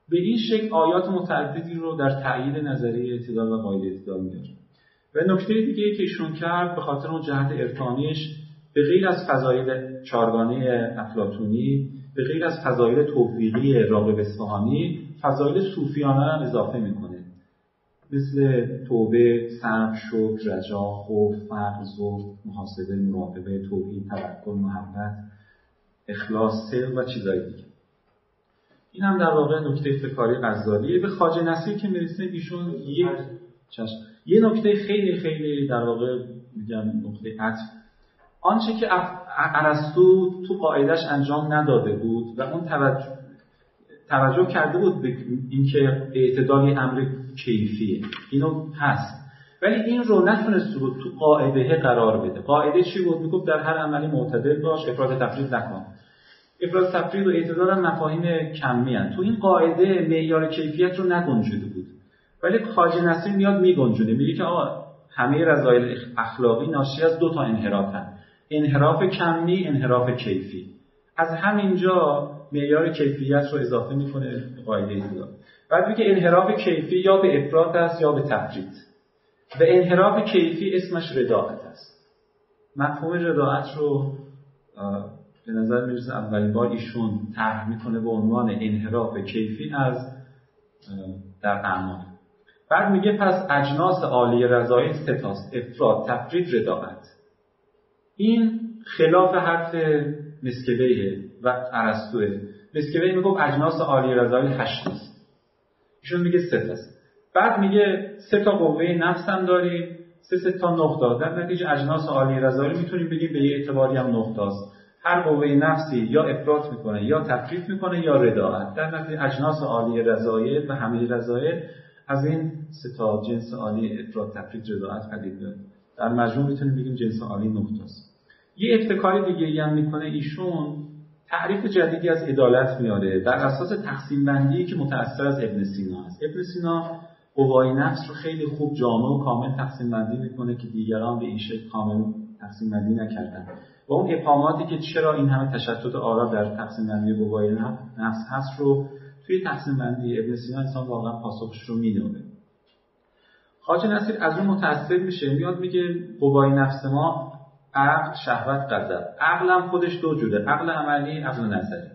به این شکل آیات متعددی رو در تأیید نظریه اعتدال و قاعده اعتدال میاره. و نکته دیگه که ایشون کرد به خاطر اون جهت عرفانیش به غیر از فضایل 4گانه افلاطونی، به غیر از فضایل توفیقی راغب اصفهانی، فضایل صوفیانه هم اضافه میکنه، مثل توبه، صبر، شکر، رجا، خوف، فقر، زهد، محاسبه، مراقبه، توحید، توکل، محبت، اخلاص، صدق و چیزهای دیگه. این هم در واقع نکته افتکاری غزالیه. به خواجه نصیر که میرسه ایشون یه نکته خیلی خیلی در واقع میگم نکته عطف، آنچه که ارسطو تو قاعده‌اش انجام نداده بود و اون توجه کرده بود به اینکه اعتدال امر کیفیه، اینو هست، ولی این رو نتونست رو تو قاعده قرار بده. قاعده چی بود؟ میگفت در هر عملی معتدل باش، افراط تفرید نکن. افراط تفرید و اعتدال هم مفاهیم کمی هستند. تو این قاعده معیار کیفیت رو نگنجیده بود، ولی خواجه نصیر میاد میگنجونه، میگه که آقا همه رذایل اخلاقی ناشی از 2 تا انحرافن: انحراف کمی، انحراف کیفی. از همینجا معیار کیفیت رو اضافه می‌کنه قاعده اعتدال. بعد میگه انحراف کیفی یا به افراط است یا به تفرید. به انحراف کیفی اسمش رداعت است. مفهوم رداعت رو به نظر میرسه اولین بار ایشون طرح می‌کنه به عنوان انحراف کیفی از در اعمال. بعد میگه پس اجناس عالی رضایل 3 تاست: افراط، تفرید، رداعت. این خلاف حرف مسکویه و ارسطوئه. مسکویه میگه اجناس عالی رضایل 8 است، ایشون میگه 3 است. بعد میگه 3 تا قوه نفس هم داریم، 3 تا نقطه. در نتیجه اجناس عالی رضایل میتونیم بگیم به یه اعتباری هم نقطه است. هر قوه نفسی یا افراط میکنه یا تفرید میکنه یا رداعت. در نتیجه اجناس عالی رضایل و همه رضایل از این 3 تا جنس عالی افراط، تفرید، رداعت پدید میاد. در مجموع میتونیم بگیم جنس عالی نقطه است. یه افتکاری دیگه‌ای هم میکنه ایشون، تعریف جدیدی از عدالت میاره بر اساس تقسیم بندی که متأثر از ابن سینا است. ابن سینا قوای نفس رو خیلی خوب، جامع و کامل تقسیم بندی میکنه که دیگران به این شکل کامل تقسیم بندی نکردن. و اون ابهاماتی که چرا این همه تشتت آرا در تقسیم بندی بابای نفس هست رو توی تقسیم بندی ابن سینا انسان واقعا پاسخش رو می‌دونه. خواجه نصیر از اون متأثر میشه، میاد میگه بابای نفس ما عقل، شهوت، غضب. عقل هم خودش دو جوره، عقل عملی، عقل نظری.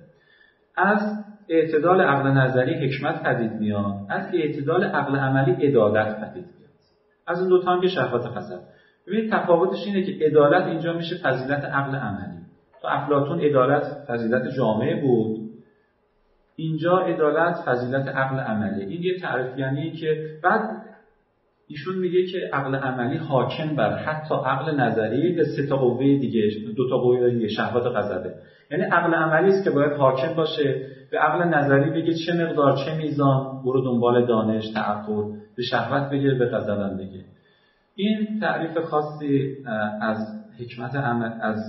از اعتدال عقل نظری حکمت پدید میاد، از اعتدال عقل عملی عدالت پدید میاد. از اون دو تا هم که شهوت و غضب. ببینید تفاوتش اینه که عدالت اینجا میشه فضیلت عقل عملی. تو افلاطون عدالت فضیلت جامعه بود، اینجا عدالت فضیلت عقل عملی. این یه تعریفیه که بعد ایشون میگه که عقل عملی حاکم بر حتی عقل نظری به سه تا قوه دیگه، دو تا قوه دیگه، شهوت و غضبه. یعنی عقل عملی است که باید حاکم باشه، به عقل نظری بگه چه مقدار، چه میزان، برو دنبال دانش، تعقل، به شهوت بگه، به غضب بگه. این تعریف خاصی از حکمت از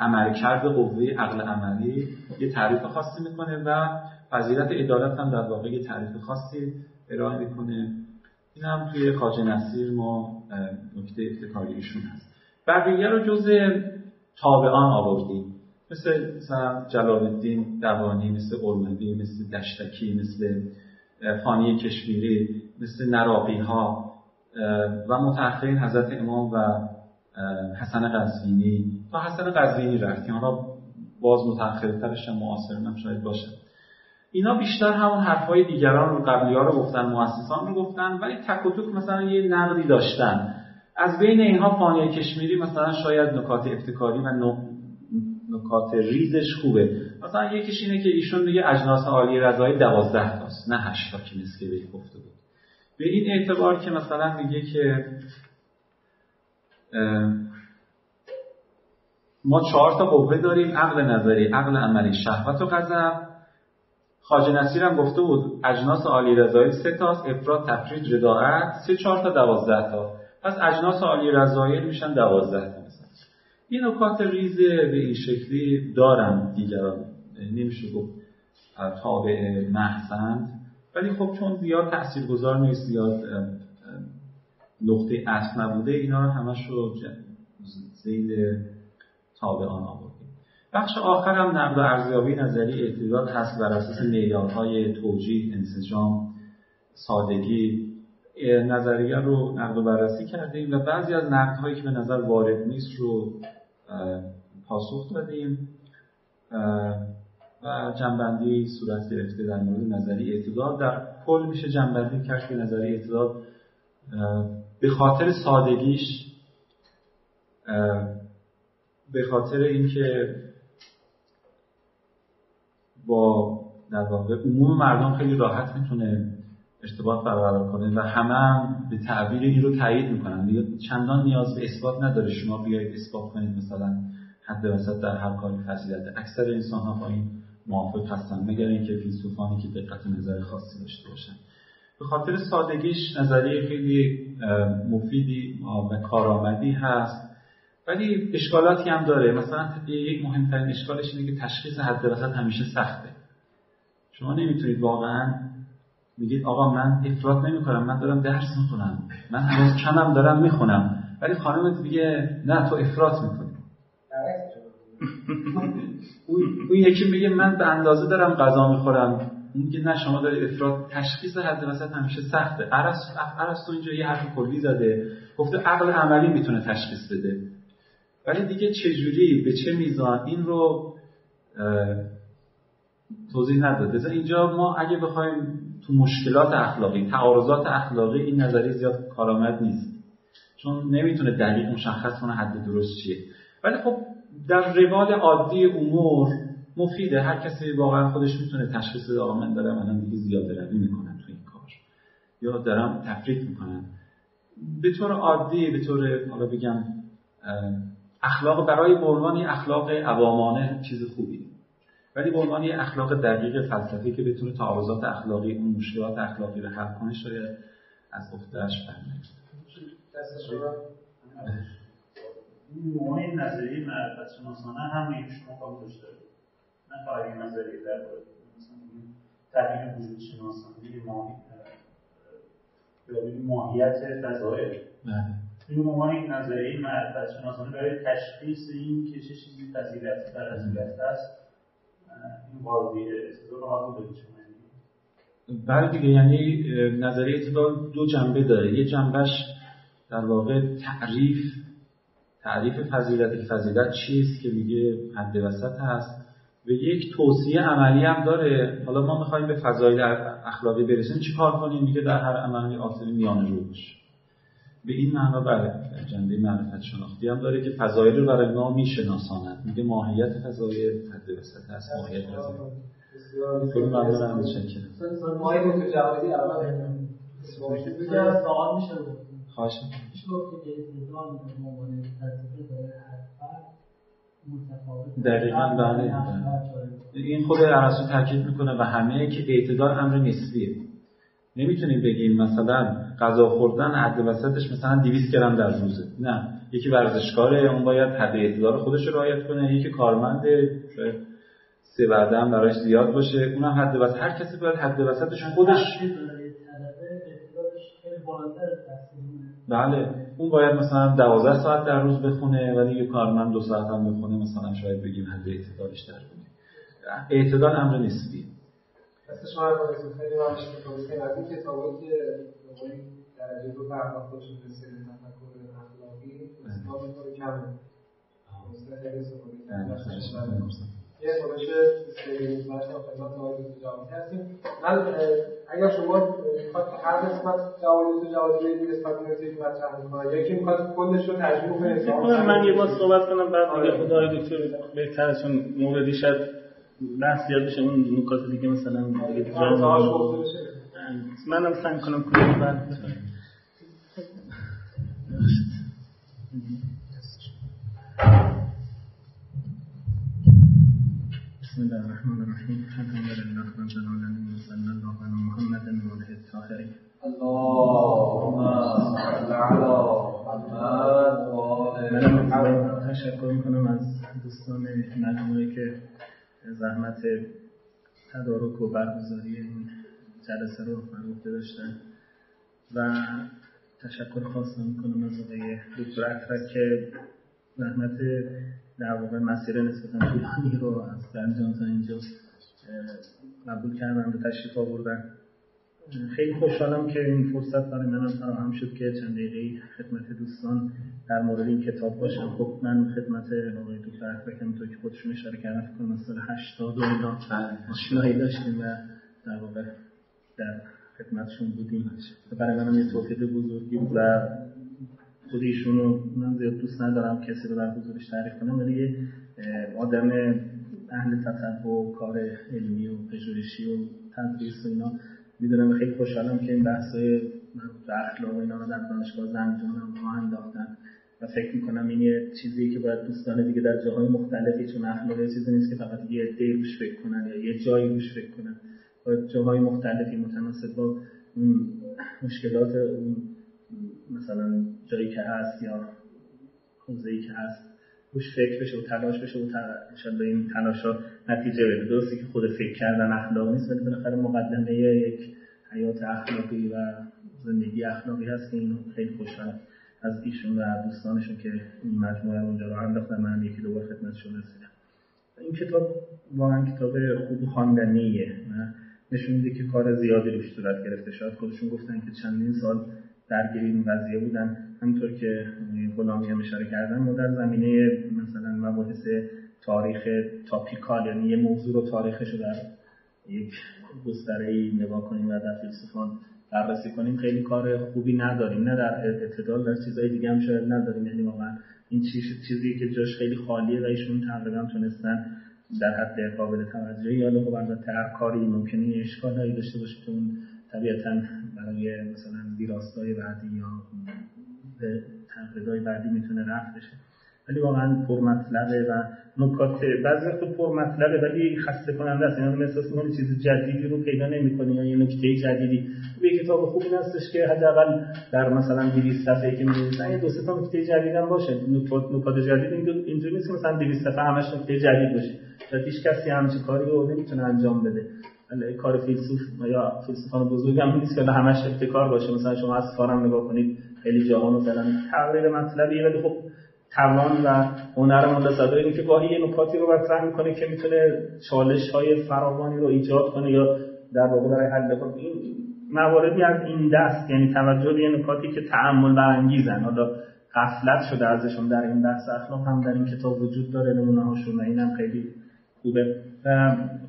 عملکرد قوه عقل عملی یه تعریف خاصی میکنه و فضیلت عدالت هم در واقع یه تعریف خاصی ارائه میکنه. این هم توی خواجه نصیر ما نکته ابتکاریشون هست. بقیه رو جز تابعان آوردیم، مثل جلال الدین درانهی، مثل قرمه بی، مثل دشتکی، مثل فانی کشفیری، مثل نرابی ها و متأخرین حضرت امام و حسن قزینی تا حسن قزینی رفت که حالا باز متأخرترش هم معاصران هم شاید باشن. اینا بیشتر همون حرفای دیگران رو، قبلی‌ها رو گفتن، مؤسسان رو گفتن، ولی تک و توک مثلا یه نقدی داشتن. از بین اینها فانی کشمیری مثلا شاید نکات ابتکاری و نکات ریزش خوبه. مثلا یکیش اینه که ایشون دیگه اجناس عالی رضایی 12 تاست، نه 8 تا که مسکی به گفته بود. به این اعتبار که مثلا میگه که ما 4 تا قوه داریم، عقل نظری، عقل عملی، شهوت و غضب. خواجه نصیر هم گفته بود اجناس عالی رضایی 3 تاست، افراد، تفرید، رداعت، 3-4 تا 12 تا. پس اجناس عالی رضایی میشن 12 تا. این نکات ریز به این شکلی دارن دیگران، نمیشه گفت تابع محضند، ولی خب چون زیاد تاثیرگذار نیست، زیاد نقطه اصل نبوده، اینا همش رو زید تابعان آوردیم. بخش آخر هم نقد و ارزیابی نظریه اعتدال هست بر اساس معیارهای توجیه، انسجام، سادگی. نظریه رو نقد و بررسی کردیم و بعضی از نقدهایی که به نظر وارد نیست رو پاسخ دادیم و جنبندی صورت گرفته در مورد نظریه اعتدال. در کل میشه جنبندی کرد که نظریه اعتدال به خاطر سادگیش، به خاطر اینکه با در واقع عموم مردم خیلی راحت میتونه ارتباط برقرار کنه و همه به تعبیر این رو تایید میکنن، چندان نیاز به اثبات نداره شما بیایید اثبات کنید مثلا حد وسط در هر کاری فضیلت. اکثر انسان ها با این موافق هستن مگر اینکه فیلسوفانی که دقت نظر خاصی داشته باشن. به خاطر سادگیش نظریه خیلی مفیدی و کارآمدی هست، ولی اشکالاتی هم داره. مثلا یک مهمترین اشکالش اینه که تشخیص حد وسط همیشه سخته. شما نمیتونید واقعا میگید آقا من افراط نمیکنم، من دارم درس میخونم، من هنوز کمم دارم میخونم، ولی خانمت میگه نه تو افراط میکنی. اون یکی میگه من به اندازه دارم غذا میخورم، اون میگه نه شما داری افراط. تشخیص حد وسط همیشه سخته. ارسطو اینجا یه حرف کلی زده، گفته عقل عملی میتونه تشخیص بده، ولی دیگه چه جوری، به چه میزان، این رو توضیح نداده. مثلا اینجا ما اگه بخوایم تو مشکلات اخلاقی، تعارضات اخلاقی، این نظریه زیاد کارآمد نیست، چون نمیتونه دقیق مشخص کنه حد درست چیه. ولی خب در روال عادی امور مفیده. هر کسی واقعا خودش میتونه تشخیص بده آقا من دارم الان دیگه زیاده روی میکنم تو این کار یا دارم تفریط میکنم. به طور عادی، به طور حالا بگم اخلاق برای برمانی اخلاق عوامانه چیز خوبی، ولی به عنوان یه اخلاق دقیق فلسفی که بتونه تعارضات اخلاقی، اون مشکلات اخلاقی رو حل کنه، شاید از افتادش برنید. دست شما این موقعی نظریه معرفت شناسانه همه شما قابل داشتاره، نه قابلی نظریه در باید تحقیق وجود شناسانه، یه ماهیت فضائل ما این نظریه معرفت‌شناسانه برای تشخیص این که چه چیزی فضیلت در فضیلت است این واژه استدلال ها رو بهش می‌گیم. بله دیگه، یعنی نظریه استدلال دو جنبه داره. یه جنبش در واقع تعریف فضیلت، که فضیلت چیست که میگه حد وسط هست، و یک توصیه عملی هم داره. حالا ما می‌خوایم به فضایل اخلاقی برسیم چیکار کنیم؟ میگه در هر عملی آسیبی میانه رو بشه. به این معنا بله جنبه معرفت شناختی هم داره که فضایل رو برای ما میشناساند. میگه ماهیت فضایل حد وسط هست، ماهیت فضایل. خیلی ممنون هم متشکرم. ماهی دکتر جوادی اول اسمش سوال میشه بود. خواهش می‌کنم. میشه گفت که استدلال به عنوان تجربه برای هر فرد متفاوت. دقیقاً بله. این خود ارسطو تاکید میکنه و همه که اعتدال امر نسبیه. نمیتونیم بگیم مثلا غذا خوردن حد وسطش مثلا 200 گرم در روزه. نه، یکی ورزشکاره اون باید حد اعتدال خودش رو رعایت کنه، یکی کارمنده شاید 3 وعده هم براش زیاد باشه اونم حد وسط. هر کسی باید حد وسطش خودش طلبه اعتدالش خیلی بالاتر بله، اون باید مثلا 12 ساعت در روز بخونه ولی یه کارمند 2 ساعت هم بخونه، مثلا شاید بگیم حد اعتدالش در بونه. اعتدال امر نسبیه. راستش ما رو خیلی واضح می‌کنه که وقتی کتابی که می‌خونیم در دو فرهنگ خودشون مثل تفکر اخلاقی استفاده می‌کنه کمه. مثلا خیلی سوال می‌کنه. یه خودش سری بحثا خدمت آقای جوادی هستیم. من اگر شما می‌خواد هر قسمت جوادی بدید نسبت به یک مطلب ما، یکی می‌خواد کلش رو ترجمه کنه. من یه بار صحبت کنم بعد دیگه خدای دکتر بهترشون موردی شد. بحث زیاد بشه اون نکات دیگه مثلا منم سعی کنم کلی بعد بسم الله الرحمن الرحیم الحمدلله رب العالمین صلی الله علی محمد و آله الطاهرین اللهم صل علی محمد و آله محمد. تشکر می‌کنم از دوستان مجموعه که زحمت تدارک و برگزاری این جلسه رو عهده داشتن و تشکر خاص می‌کنم از آقای دکتر اترک که زحمت در واقع مسیر نسبتاً طولانی رو از درجان تا اینجا قبول کردن و تشریف آوردن. خیلی خوشحالم که این فرصت برای منم فراهم شد که چند دقیقه خدمت دوستان در مورد این کتاب باشم. خب من خدمت آقای دکتر اترک همونطور که خودشون اشاره کردن فکر کنم سال 80 و اینا آشنایی داشتیم و در واقع در خدمتشون بودیم. برای منم یه توفیق بزرگی بود و خود ایشون رو من زیاد دوست ندارم کسی رو در حضورش تعریف کنم، ولی یه آدم اهل تتبع و کار علمی و پژوهشی و تدریس و اینا میدونم. خیلی خوشحالم که این بحث‌های مربوط به اخلاق و اینا در دانشگاه زنجانم راه انداختن و فکر می‌کنم این یه چیزیه که باید دوستان دیگه در جاهای مختلفی، چون اخلاق یه چیزی نیست که فقط یه عده‌ای روش فکر کنن یا یه جایی روش فکر کنن، باید جاهای مختلفی متناسب با اون مشکلات اون مثلا جایی که هست یا حوزه‌ای که هست روش فکر بشه و تلاش بشه و انشالله این تلاش‌ها نتیجه بده. درسته که خود فکر کردن اخلاق نیست ولی بالاخره مقدمه یک حیات اخلاقی و زندگی اخلاقی هست که اینو خیلی خوشحالم از ایشون و دوستانشون که این مجموعه اونجا راه انداختن. منم یکی دو بار خدمتشون رسیدم. این کتاب واقعا کتاب خوب خواندنیه. نشون میده که کار زیادی روش صورت گرفته. شاید خودشون گفتن که چندین سال درگیر این قضیه بودن. همونطور که غلامی هم اشاره کردن ما در زمینه مثلا مباحث تاریخ تاپیکال، یعنی یه موضوع رو تاریخش رو در یک گستره‌ای نگاه کنیم و در فیلسوفان بررسی کنیم خیلی کار خوبی نداریم. نه در اعتدال، در چیزهای دیگه هم شاید نداریم. یعنی واقعا این چیزی که جاش خیلی خالیه و ایشون تقریبا تونستن در حد قابل توجهی، یا خب البته هر کاری ممکنه اشکالایی داشته باشه که اون طبیعتاً برای مثلا دیراستای بعدی یا به تنقیدهای بعدی میتونه رفع بشه، ولی واقعا پرمطلبه و نکات بعضی وقتا پرمطلبه ولی خسته کننده است. یعنی احساس می‌کنی چیز جدیدی رو پیدا نمی‌کنی یا یه نکته جدیدی. یه کتاب خوبی هستش که حداقل در مثلا 200 صفحه‌ای که می‌نویسن 2 تا نکته جدید هم باشه. نکات جدید اینجوری نیست که مثلا 200 صفحه همش نکته جدید باشه. هیچ کسی همچین کاری رو نمی‌تونه انجام بده. کار فیلسوف یا فیلسوفان بزرگ هم نیست که همش ابتکار باشه. مثلا شما از کارم نگاه کنید خیلی جهان رو فلان تغییر مطلبی، ولی خب توان و هنر متصادر اینه که گاهی یه نکاتی رو برطرح میکنه که میتونه چالش‌های فراوانی رو ایجاد کنه یا در واقع برای حل بکنه. این مواردی از این دست، یعنی توجه به نکاتی که تأمل برانگیزن، حالا غفلت شده ازشون در این بحث اخلاق هم در این کتاب وجود داره نمونه‌هاشون، اینم خیلی خوبه.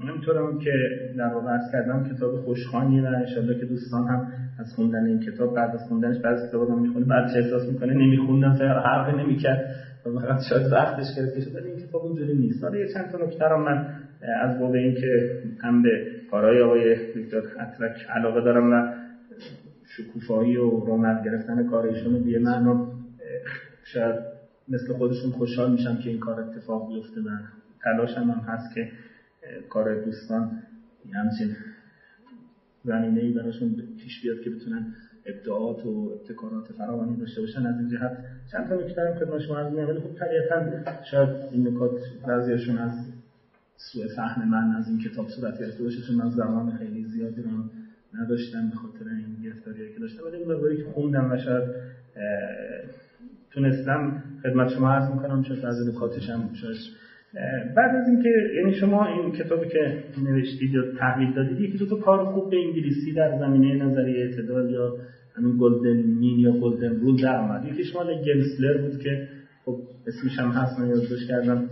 نمی‌تونم که در واقع عرض کردم کتاب خوشخوانی و ان شاءالله که دوستان هم از خوندن این کتاب بعد از خوندنش بعضی کتابا می‌خونه بعدش احساس می‌کنه نمی‌خوندم چرا حرفی نمی‌کرد و فقط شاید وقتش گرفته شد، ولی این کتاب اونجوری نیست. حالا یه چند تا نکته رو من از باب این که هم به کارهای آقای دکتر اترک علاقه دارم و شکوفایی و رونق گرفتن کار ایشون رو به معنا شاید مثل خودشون خوشحال میشم که این کار اتفاق بیفته و تلاشم هم هست که کار دوستان همچین زمینه‌ای براشون پیش بیاد که بتونن ابداعات و ابتکارات فراوانی داشته باشن. از این جهت چند تا می‌گفتم خدمت شما عرض می‌کنم، ولی خب طبیعتاً شاید این نکات بعضی‌هاشون از سوء فهم من از این کتاب صورت گرفته باشه، چون من زمان خیلی زیادی رو نداشتم به خاطر این گرفتاری‌هایی که داشتم، ولی مقداری که خوندم و شاید تونستم خدمت شما عرض می‌کنم، چون از نکاتش هم بعد از اینکه یعنی شما این کتابی که نوشتید یا تحویل دادید یکی دو تا کار خوب به انگلیسی در زمینه نظریه اعتدال یا همین گلدن مین یا گلدن رول در اومد. یکیش مال گنسلر بود که خب اسمش هم هست، من یادداشت کردم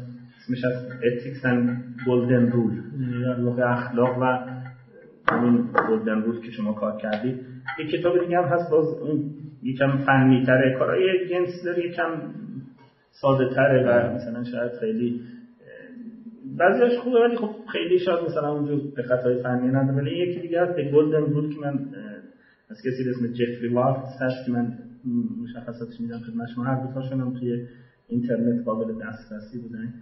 اسمش از Ethics and Golden Rule، یعنی در واقع اخلاق و همین گلدن رول که شما کار کردید. یک کتاب دیگه هم هست باز اون یکم فنی‌تره، کارهای گنسلر یکم ساده‌تره و مثلا شاید خیلی بعضیش خوبه ولی خب خیلی شاید مثلا اونجور به خطای فنی نداره. ولی یکی دیگه هست The Golden Rule که من از کسی به اسم جفری وارد هست که من مشخصاتش میدم خدمت شما، هر دو تاشون هم توی اینترنت قابل دسترسی بودن.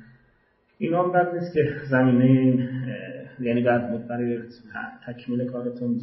اینا هم بد نیست که زمینه این یعنی بعد برای تکمیل کارتون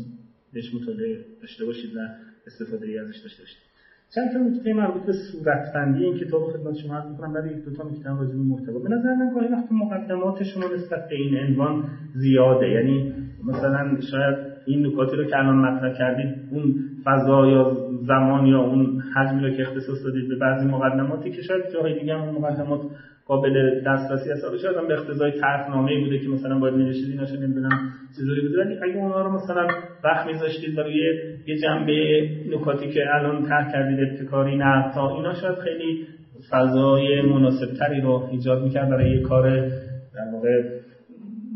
بهش مطالعه داشته باشید و استفاده‌ای ازش داشته باشید. چند تا نکته مربوط به صورت‌بندی این کتاب خدمت شما عرض می‌کنم، بعد یک دو تا نکته راجع به محتوا. به نظر من گاهی وقت مقدمات شما نسبت به این عنوان زیاده، یعنی مثلا شاید این نکاتی رو که الان مطرح کردید اون فضا یا زمان یا اون حجمی رو که اختصاص دادید به بعضی مقدماتی که شاید جای دیگه هم مقدمات قابل دسترسی هست، شاید هم به اقتضای طرحنامه‌ای بوده که مثلا باید نوشیدین نشه نمی‌دونم چجوری بوده، ولی اگه اون‌ها رو مثلا وقت می‌ذاشتید برای یه جنبه نکاتی که الان طرح کردید ابتکاری نه تا اینا شاید خیلی فضای مناسبتری رو ایجاد می‌کرد برای یه کار در واقع.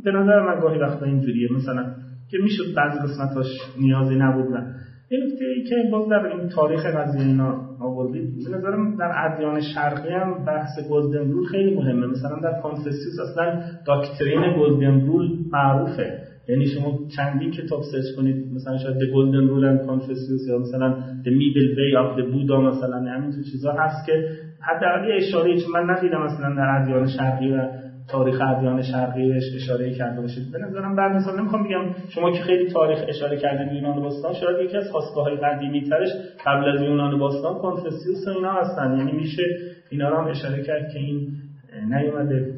به نظر من گاهی وقتا اینجوریه مثلا که میشد بعضی قسمتاش نیازی نبود. این نکته‌ای که باز در این تاریخ قضیه اینا آوردید به نظرم در ادیان شرقی هم بحث گلدن رول خیلی مهمه. مثلا در کانفوسیوس اصلا داکترین گلدن رول معروفه، یعنی شما چندین کتاب سرچ کنید مثلا شاید The Golden Rule and Confucius یا مثلا The Middle Way of the Buddha مثلا همین چیزا هست که حداقل اشاره ای من ندیدم مثلا در ادیان شرقی و تاریخ ادیان شرقی بهش اشاره کرده باشید. به نظرم بعد مثلا نمیخوام بگم شما که خیلی تاریخ اشاره کردید به یونان باستان، شاید یکی از خاستگاه‌های قدیمی‌ترش قبل از یونان باستان کنفوسیوس و اینا هستن، یعنی میشه اینا رو هم اشاره کرد که این نیومده.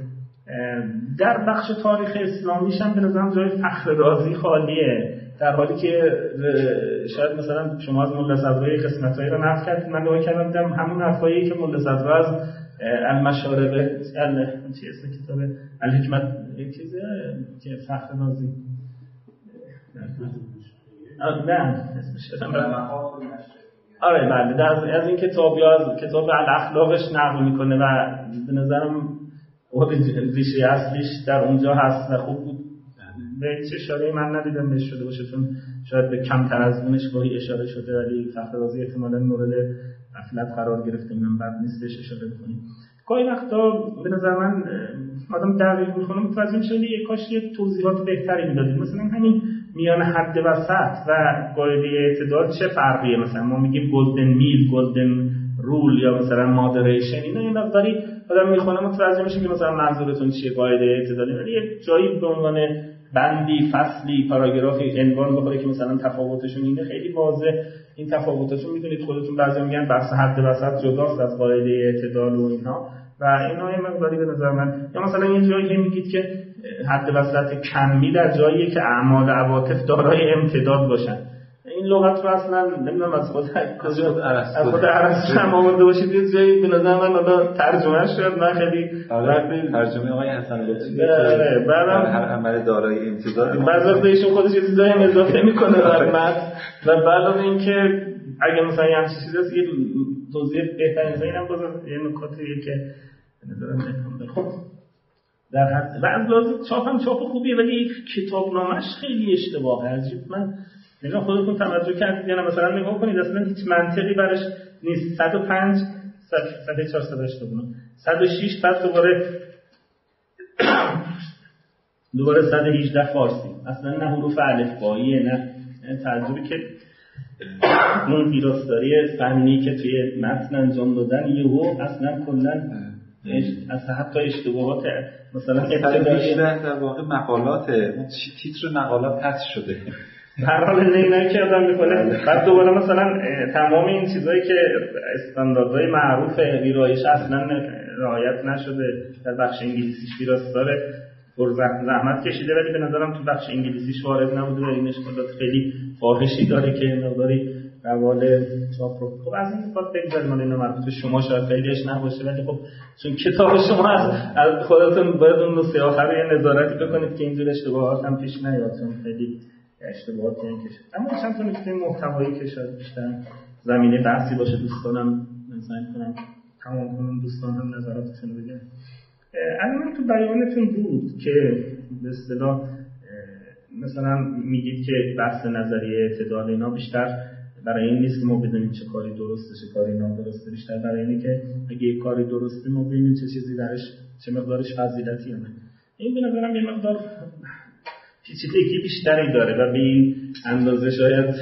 در بخش تاریخ اسلامیش هم به نظرم جای فخر رازی خالیه، در حالی که شاید مثلا شما از ملا صدرایی قسمتایی رو نقل کردید، من نگاه کردم همون حرفایی که ملا صدرا از المشاربه چی اسم کتاب الحکمت چیزه که فخر رازی نه اسمش آره بله از این کتاب یا از کتاب اخلاقش نقل میکنه و به نظرم ریشه اصلیش در اونجا هست و خوب بود. به چه اشاره‌ای من ندیدم بهش شده باشه، چون شاید به کمتر از اونش گاهی اشاره شده، ولی فخررازی احتمالاً مورد غفلت قرار گرفته، من بد نیست بهش اشاره بکنیم. گاهی وقتا به نظر من آدم دقیق میخونه متوجه میشه، یه کاش یه توضیحات بهتری میدادید. مثلا همین میان حد وسط و قاعده اعتدال چه فرقیه، مثلا ما میگیم گلدن میل، گلدن رول یا مثلا مادریشن، اینا یه مقداری آدم میخونه متوجه میشه که مثلا منظورتون چیه قاعده اعتدالی، ولی یه جایی به عنوان بندی فصلی پاراگرافی عنوان بخوره که مثلا تفاوتشون اینه خیلی واضحه. این تفاوتاتون میدونید خودتون بعضی میگن بحث حد وسط جداست از قاعده اعتدال و اینها و اینا یه مقداری به نظر من، یا مثلا یه جایی که میگید که حد وصلت کمی در جاییه که اعمال و عواطف دارای امتداد باشن. این لغت رو اصلا نمیدونم از خود ارسطو هم آورده باشید یه جایی به نظر من ترجمه شد. من خیلی ترجمه آقای حسن لطفی هر عمل دارای امتداد بعضی ایشون خودش یه چیزایی هم اضافه میکنه در متن و بعد اینکه اگه مثلا یه همچین چیزی هست یه توضیح بهتر میشه. اینم باز یه نکاتیه که در حد و از لحاظ چاپ خوبیه ولی کتابنامه‌اش خیلی اشتباهه. عجیب من نگاه خودتون توجه کردید یا نه؟ مثلا نگاه کنید اصلا هیچ منطقی براش نیست. 105 صفحه 408 بونه 106 بعد دوباره 118 فارسی اصلا نه حروف الفبایی نه ترجمه‌ای که اون ویراستاری فنی که توی متن انجام دادن یهو اصلا کلا اصلا حتی اشتباهات مثلا ابتدایی در واقع مقالات اون تیتر مقالات حذف شده هر حال نه که آدم میکنه. بعد دوباره مثلا تمام این چیزایی که استانداردهای معروف ویرایش اصلا رعایت نشده. در بخش انگلیسیش ویراستار زحمت کشیده ولی به نظرم تو بخش انگلیسیش وارد نبوده و این اشکالات خیلی فاحشی داره که مقداری روال چاپ رو خب از این نکات بگذاریم. من اینو مربوط به شما شاید خیلیش نباشه ولی خب چون کتاب شما از خودتون باید اون رو سه آخر یه نظارتی بکنید که اینجور اشتباهات هم پیش نیاد. خیلی اشتباهات این کشید. اما چند تا نکته محتوایی که شاید بیشتر زمینه بحثی باشه دوستانم سعی کنم تمام کنم دوستانم نظراتشون بگن. الان تو بیانتون بود که به اصطلاح مثلا میگید که بحث نظریه اعتدال اینا بیشتر برای این نیست که ما بدونیم چه کاری درسته چه کاری نادرسته، بیشتر برای اینه که اگه یک کاری درسته ما ببینیم چه چیزی درش چه مقدارش فضیلتی همه. این به نظرم یه مقدار پیچیدگی بیشتری داره و به این اندازه شاید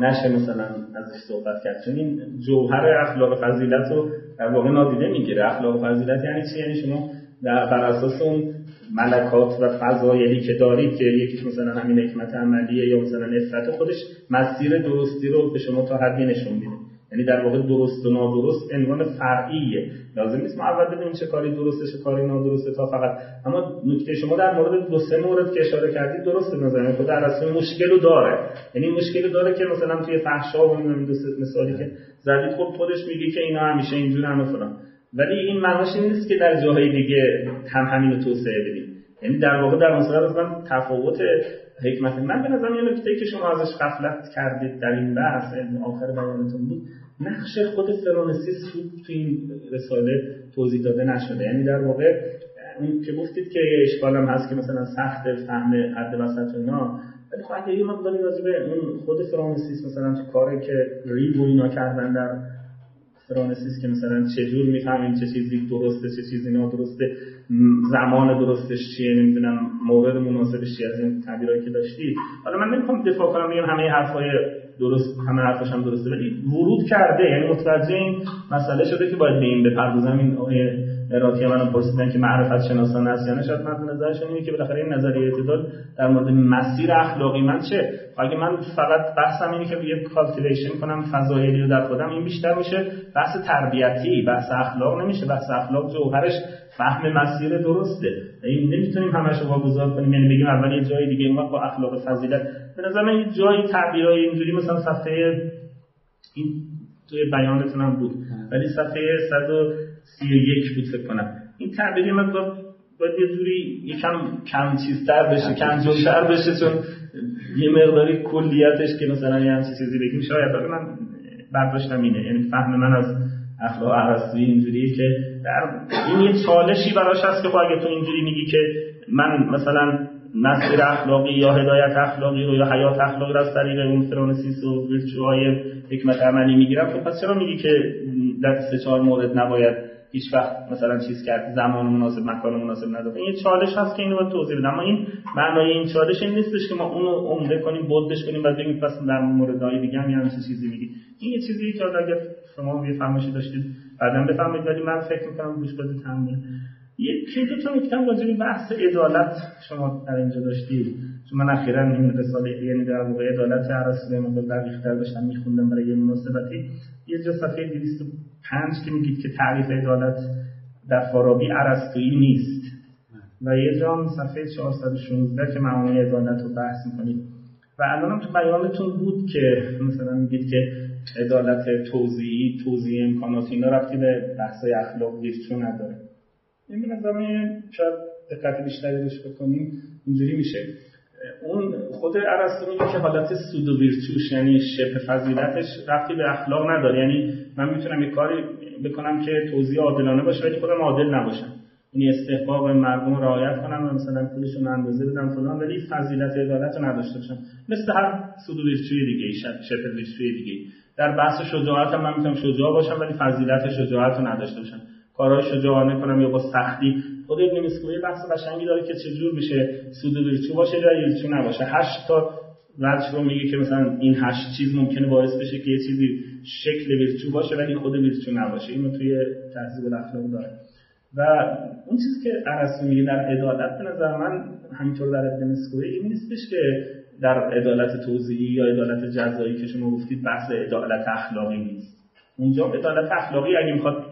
نشه مثلا ازش صحبت کرد چون این جوهر اخلاق فضیلت رو در واقع نادیده میگیره. اخلاق فضیلت یعنی چی؟ یعنی شما بر اساس اون ملکات و فضایلی که دارید که یکیش مثلا همین حکمت عملیه یا مثلا عفت خودش مسیر درستی رو به شما تا حدی نشون میده. یعنی در واقع درست و نادرست عنوان فرعیه. لازم نیست ما اول بدونیم چه کاری درسته چه کاری نادرسته تا فقط. اما نکته شما در مورد دو سه مورد که اشاره کردید درسته نظرم خود در اصل مشکل رو داره. یعنی مشکل داره که مثلا توی فحشا و این دو سه مثالی که زدید خب خودش میگه که اینا همیشه اینجوری هم فلان، ولی این معناش این نیست که در جاهای دیگه هم همین رو توسعه بدیم. یعنی در واقع در اصل مثلا تفاوت حکمت من به نظر میاد نکته‌ای که شما ازش غفلت کردید در این بحث آخر بیانتون بود نقش خود فرانسیس فوکو تو این رساله توضیح داده نشده. یعنی در واقع اون که گفتید که اشکال هم هست که مثلا سخت فهم حد وسط اینا، ولی خب اگه یه مقداری راجع به اون خود فرانسیس مثلا تو کاری که ریو اینا کردن در فرانسیس که مثلا چجور میفهمیم چه چیزی درسته چه چیزی نادرسته زمان درستش چیه نمیدونم مورد مناسبش چیه از این تعبیرایی که داشتید. حالا من نمیخوام دفاع کنم بگم همه حرفای درست همه حرفاش هم درسته ولی ورود کرده یعنی متوجه این مسئله شده که باید به این بپردازم. این آقای راکی منو پرسیدن که معرفت شناسان است یا نه، شاید من نظرشون اینه که بالاخره این نظریه اعتدال در مورد مسیر اخلاقی من چه؟ اگه من فقط بحثم اینه که یه کالکولیشن کنم فضایلی رو در خودم این بیشتر میشه بحث تربیتی، بحث اخلاق نمیشه. بحث اخلاق جوهرش فهم مسیر درسته. این نمیتونیم همش رو واگذار کنیم. یعنی بگیم اول یه جای دیگه اونم با اخلاق فضیلت. به نظر من یه جایی تعبیرای اینجوری مثلا صفحه این توی بیانتون هم بود ولی صفحه 131 بود فکر کنم. این تعبیری من باید یه جوری یکم کم چیزتر بشه، کم جلوتر بشه چون یه مقداری کلیتش که مثلا یه همچین چیزی بگیم شاید. داره من برداشتم اینه، یعنی فهم من از اخلاق ارسطویی اینجوریه که این یه چالشی براش هست که خب اگه تو اینجوری میگی که من مثلا مسیر اخلاقی یا هدایت اخلاقی رو یا حیات اخلاقی رو از طریق اون فرانسیس و ویرچوهای حکمت عملی میگیرم خب پس چرا میگی که در 3-4 مورد نباید هیچ وقت مثلا چیز کرد زمان مناسب مکان مناسب نداره؟ این یه چالش هست که اینو باید توضیح بدم. اما این معنای این چالش این نیستش که ما اون رو عمده کنیم بودش کنیم بعد بگیم پس در موردهای دیگه هم همین چیزی میگی. این یه چیزیه که اگر شما یه فهمشی داشتید بعداً بفهمید ولی من فکر می‌کنم گوش بدید. همین یه دو تا نکته راجع به بحث عدالت شما در اینجا داشتید. چون من اخیراً این رساله یعنی در واقع عدالت ارسطویی مقدار دقیق‌تر داشتم می‌خوندم برای یه مناسبتی. یه جا صفحه 205 که میگید که تعریف عدالت در فارابی ارسطویی نیست. و یه جام صفحه 416 که معامله عدالت رو بحث می‌کنیم. و الانم تو بیانتون بود که مثلا میگید که عدالت توزیعی، توزیع امکانات، اینا ربطی به بحث‌های اخلاقی چون نداره. این نظریه شاید دقت بیشتری روش بکنیم، اینجوری میشه. اون خود ارسطو میگه که حالت سودو ویرتوش، یعنی شبه فضیلتش، ربطی به اخلاق نداره. یعنی من میتونم یه کاری بکنم که توزیع عادلانه باشه ولی خودم عادل نباشم. یعنی استحقاق مردم رو رعایت کنم و مثلا پولشون اندازه بدم فلان، ولی فضیلت عدالت رو نداشته باشم. مثل هر سودو ویرتوی دیگه، شبه ویرتوی دیگه. در بحث شجاعت هم من میتونم شجاع باشم ولی فضیلت شجاعت رو نداشته باشم. کارهای شجاعانه کنم یا با سختی. خود ابن مسکویه بحث قشنگی داره که چجور میشه سود و ویرتو باشه یا ویرتو نباشه. 8 تا وجه رو میگه که مثلا این 8 چیز ممکنه باعث بشه که یه چیزی شکل ویرتو باشه ولی خود ویرتو نباشه. اینو توی تهذیب الاخلاق داره. و اون چیزی که ارسطو میگه در عدالت، به نظر من همینطور در ابن مسکویه این نیستش که در عدالت توزیعی یا عدالت جزایی که شما گفتید بحث عدالت اخلاقی نیست. اونجا عدالت اخلاقی اگه میخواد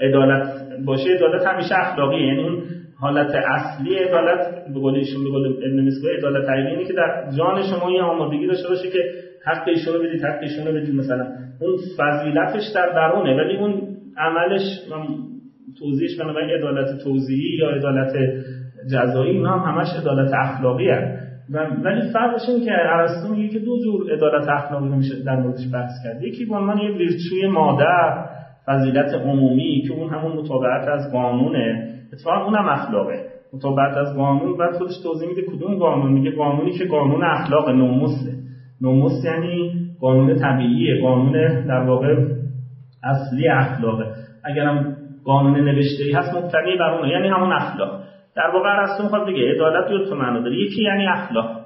عدالت باشه، عدالت همیشه اخلاقیه. یعنی اون حالت اصلی عدالت به قول ایشون، به قول ابن مسکویه، عدالت طبیعی اینه که در جان شما یه آمادگی داشته باشه که حق ایشون رو بدید، حق ایشون رو بدید. مثلا اون فضیلتش در درونه ولی اون عملش توزیعش، بنابراین عدالت توزیعی یا عدالت جزایی اینا هم همش عدالت اخلاقیه. ولی فرقش اینه که ارسطو میگه که دو جور عدالت اخلاقی میشه در موردش بحث کرد. یکی به عنوان یه ویرچوی مادر، فضیلت عمومی که اون همون مطابقت از قانونه، اتفاقا اونم اخلاقه. مطابقت از قانون بعد خودش توضیح میده کدوم قانون. میگه قانونی که قانون اخلاق، نوموسه. نوموس یعنی قانون طبیعیه، قانون در واقع اصلی اخلاقه. اگرم قانون نوشته‌ای هست مبتنی بر اون، یعنی همون اخلاق. در واقع ارسطو میخواد بگه عدالت دو تا معنا داره. یکی یعنی اخلاق،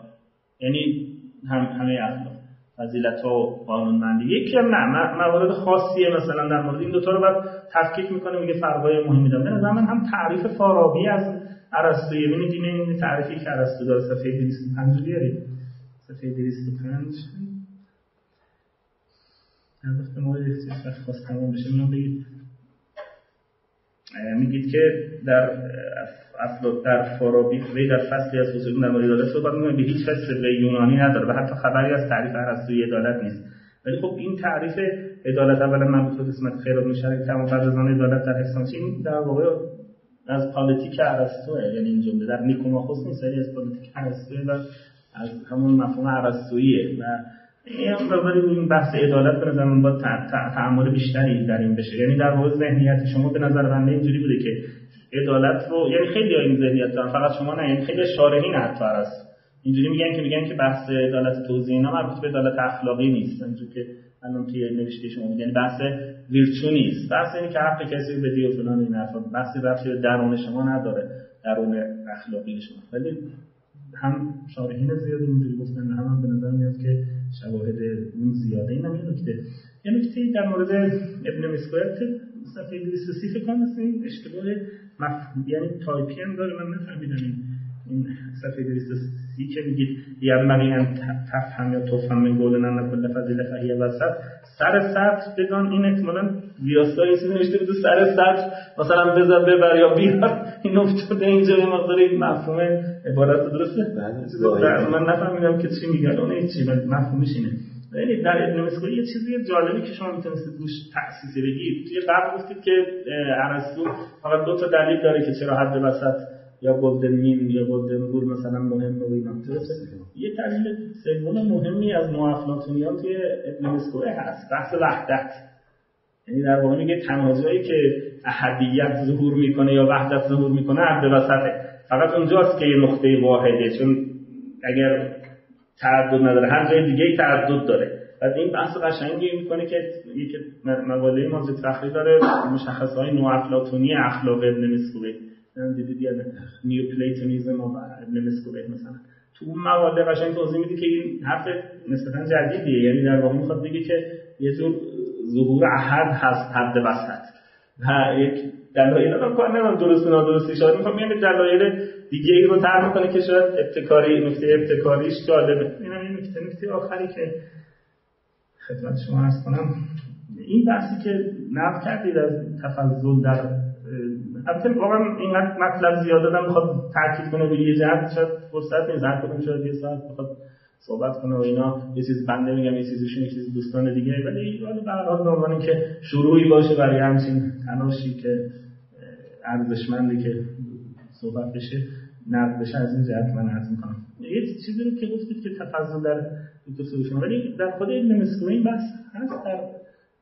یعنی همه اخلاق، فضیلت ها و قانونمندی. یکی هم نه، موارد خاصیه. مثلا در مورد این دو تا رو بعد تفکیک میکنه، میگه فرقای مهمی داره. به نظر من هم تعریف فارابی از ارسطو، یعنی این تعریفی که ارسطو داره، صفحه 205 بیارید. صفحه 205 در وقت مورد اختصاص خاص تمام بشه من بگید. میگید که در فارابی وی در فصلی از اصول در مورد عدالت صحبت می‌کنه، به هیچ وجه به یونانی نداره و حتی خبری از تعریف ارسطویی عدالت نیست. ولی خب این تعریف عدالت اولا مربوط به قسمت خیرات مشترک تمام فرزندان عدالت در احسانچین در واقع از پالیتیک ارسطوئه. یعنی این جمله در نیکوماخوس نیست، ولی از پالیتیک ارسطوئه و از همون مفهوم ارسطوییه. و این بحث عدالت به نظر من با تعامل بیشتری در این بشه. یعنی در واقع ذهنیت شما به نظر من اینجوری بوده که عدالت رو، یعنی خیلی این ذهنیت دارن، فقط شما نه، یعنی خیلی شارحین حتی هست اینجوری میگن که بحث عدالت توزیعی نه مربوط به عدالت اخلاقی نیست، اینجوری که الان توی نوشته شما میگن، یعنی بحث ویرچو نیست، بحث اینه که حق کسی رو بدی و فلان، این حرفا بحثی به درون شما نداره، درون اخلاقی شما. ولی هم شارحین زیادی اینجوری گفتن، هم به نظر میاد که شواهد اون زیاده. اینم یه نکته، یه نکته در مورد ابن مسکویه صفحه 230 فکر کنم اشتباه مفهوم، یعنی تایپی هم داره، من نفهمیدم این صفحه 230 که میگید یعنی هم تفهم یا تفهم گولنن نکل فضیله فهیه وسط سر سطر بدان. این احتمالاً ویراستار یه چیزی نوشته بوده سر سطر مثلا بذار ببر یا بیار، این افتاده اینجا یه مقدار این مفهوم عبارت درسته؟ من نفهمیدم که چی میگن، اون هیچی مفهومش اینه. یعنی در ابن مسکویه یه چیزی جالبی که شما میتونستید روش تأسیس بگید، توی قبل گفتید که ارسطو فقط 2 تا دلیل داره که چرا حد وسط یا گلدن میم یا گلدن رول مثلا مهمه و اینا. یه دلیل سوم مهمی از افلاطونیان توی ابن مسکویه هست، بحث وحدت. یعنی در واقع میگه تنها جایی که احدیت ظهور میکنه یا وحدت ظهور میکنه حد وسطه، فقط اونجاست که یه نقطه واحده، چون اگر تعدد نداره هر جای دیگه تعدد داره. بعد این بحث قشنگی میکنه که یک مقاله ما از تفخری داره، مشخصهای نوافلاطونی اخلاق ابن مسکویه، دیدید یا نیوپلاتونیسم ابن مسکویه مثلا. تو اون مقاله قشنگ توضیح میده که این حرف نسبتا جدیدیه، یعنی در واقع میخواد بگه که یه جور ظهور احد هست حد وسط و یک دلایل رو کار نمی‌کنه، درست نادرستی شاید میخوام میگم دلایل دیگه ای رو طرح میکنه که شاید ابتکاری، نکته ابتکاریش جالبه. اینم این نکته آخری که خدمت شما عرض کنم، این بحثی که نقد کردید از تفضل در البته واقعا اینقدر مطلب زیاد دادم میخواد تاکید کنه به یه جهت، شاید فرصت نذارم کنم، شاید یه ساعت بخواد صحبت کنه و اینا، یه چیز بنده میگم، یه چیزشون، یه چیز دوستان دیگه، ولی به هر حال عنوان اینکه شروعی باشه برای همین تلاشی که ارزشمنده که صحبت بشه، نقد بشه، از این جهت من عرض می‌کنم. یه چیزی رو که گفتید که تفضل در دوستوشون، ولی در خود ابن مسکویه بس هست در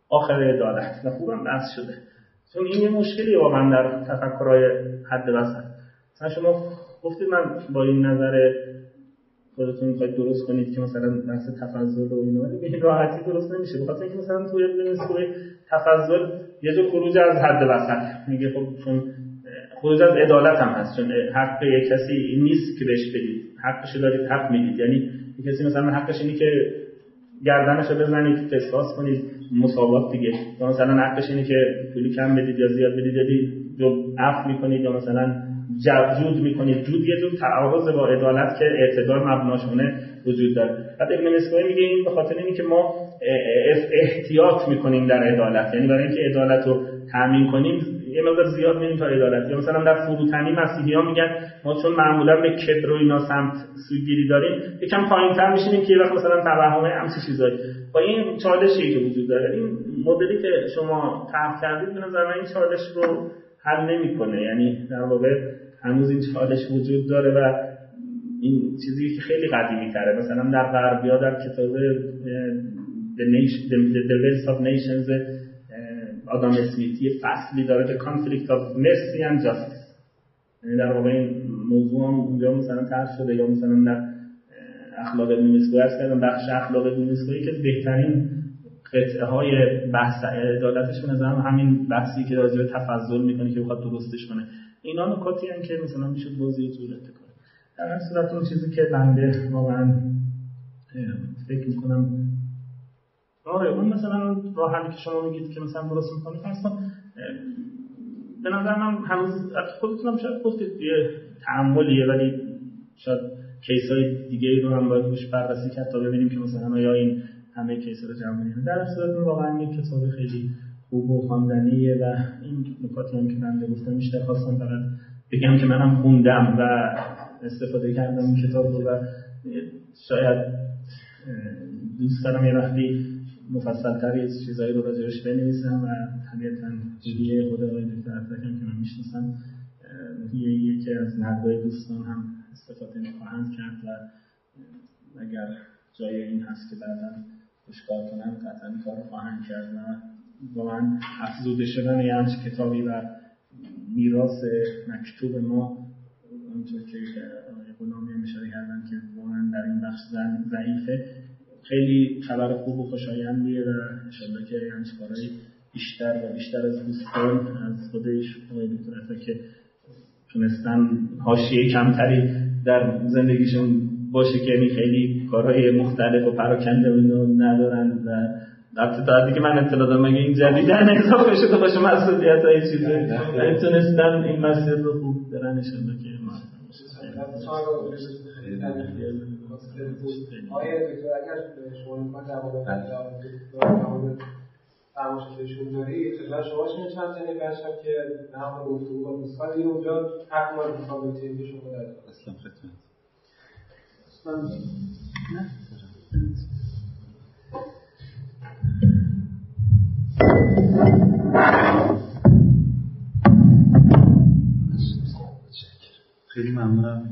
آخر عدالت و خوبم بس شده، چون این یه مشکلی واقعا در تفکرهای حد وسط. مثلا شما گفتید من با این نظر خودتون میخواید درست کنید که مثلا بحث تفضل و اینا به راحتی درست نمیشه، بخاطر اینکه مثلا توی ابن مسکویه تفضل یه جور خروج از حد وسط میگه، خب چون خروج از عدالت هم هست، چون حق به کسی نیست که بهش بدید، حقش رو دارید، حق میدید، یعنی کسی مثلا حقش اینه که گردنش رو بزنید، قصاص کنید، مساوات دیگه، یا مثلا حقش اینه که پولی کم بدید یا زیاد بدید، یا عفو میکنید، یا مثلا جود میکنید. جود یه جور تعارض با عدالت که اعتدال مبناشونه وجود داره. بعد ابن مسکویه میگه این به خاطر اینه که ما احتیاط میکنیم در عدالت، یعنی برای اینکه عدالت رو تامین کنیم یه مقدار زیاد می‌بینیم تا عدالت. یا مثلا در فروتنی مسیحی‌ها میگن ما چون معمولا به کبر و اینا سمت سوگیری داریم یکم پایین‌تر می‌شینیم که یه وقت مثلا توهم همین چیزایی. با این چالشی که وجود داره، این مدلی که شما طرح کردید به نظر من این چالش رو حل نمی‌کنه، یعنی در واقع هنوز این چالش وجود داره و این چیزی که خیلی قدیمی‌تره. مثلا در غربی‌ها در کتاب The Wealth of Nations آدم اسمیتی فصلی داره که کانفلیکت آف مرسی اند جاستیس، یعنی در واقع این موضوع هم اونجا مثلا طرح شده. یا مثلا در اخلاق ابن مسکویه هستن، بخش اخلاق ابن مسکویه که بهترین قطعه های بحث عدالتش به نظرم همین بحثی که راجع به تفضل میکنه که بخواد درستش کنه، اینا نکاتی ان که مثلا میشد بازی طول اتکار. در هر صورت اون چیزی که بنده واقعا فکر میکنم اون مثلا راه حلی که شما میگید که مثلا درست می‌کنه اصلا به نظر من هنوز خودتونم شاید گفتید یه تعاملیه، ولی شاید کیس‌های دیگه رو هم باید روش بررسی کرد تا ببینیم که مثلا یا این همه کیس‌ها رو جمع کنیم. در صورت واقعا یک کتاب خیلی خوب و خواندنیه و این نکاتی هم که من گفتم بیشتر خواستم فقط بگم که منم خوندم و استفاده کردم این کتاب رو و شاید دوست دارم یه وقتی مفصل‌تر یه چیزایی رو راجعش بنویسم و طبیعتاً دیگه خود آقای دکتر اترک هم که من میشناسم یکی از نقدای دوستان هم استفاده نخواهند کرد و اگر جای این هست که بعداً روش کار کنم قطعاً کار خواهند کرد. واقعاً افزوده شدن یه همچین کتابی و میراث مکتوب ما اونطور که آقای غلامی هم اشاره کردن که واقعاً در این بخش ضعیفه، خیلی خبر خوب و خوشایندیه و انشالله که همچین کارهایی بیشتر و بیشتر از دوستان از خودش آقای دکتر اترک که تونستن حاشیه کمتری در زندگیشون باشه که خیلی کارهای مختلف و پراکنده و ندارن و البته تا حدی که من اطلاع دارم مگه این جدیدن اضافه شده باشه مسئولیت های چیزه تونستن این مسئله رو خوب دارن، انشالله که آیا دکتر اگر شما می‌کنید در مورد فرمایشاتشون داری خدمت شما شدید چند سنه برشم که نقل گفتگو با دوستان دیگه اونجا حق ما رو می‌خوام به تیمی شما دارید اسلام خدمت نه؟ خیلی ممنونم،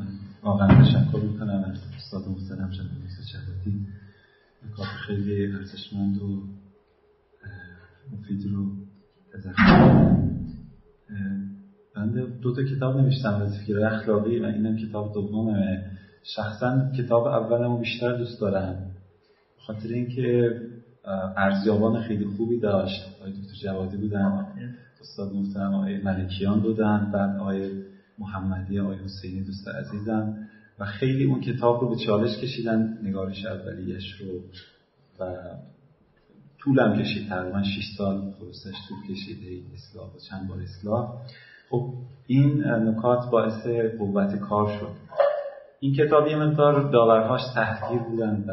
واقعا تشکر می‌کنم از استاد محسن جوادی، کار خیلی ارزشمند و مفید رو تذکر. بنده دو تا کتاب نوشتم، وظیفه‌گرایی اخلاقی و اینم کتاب دومه. شخصا کتاب اولمو بیشتر دوست دارم، خاطر اینکه ارزیابان خیلی خوبی داشت. آقای دکتر جوادی بودن، استاد محترم آقای ملکیان بودن، بعد آقای محمدی، آقای حسینی دوست عزیزم، و خیلی اون کتاب رو به چالش کشیدن، نگارش اولیش رو، و طولم کشید، تقریبا 6 سال پروسش طول کشید، اصلاح و چند بار اصلاح. خب این نکات باعث قوت کار شد. این کتاب یه مقدار داورهاش تحقیر بودن و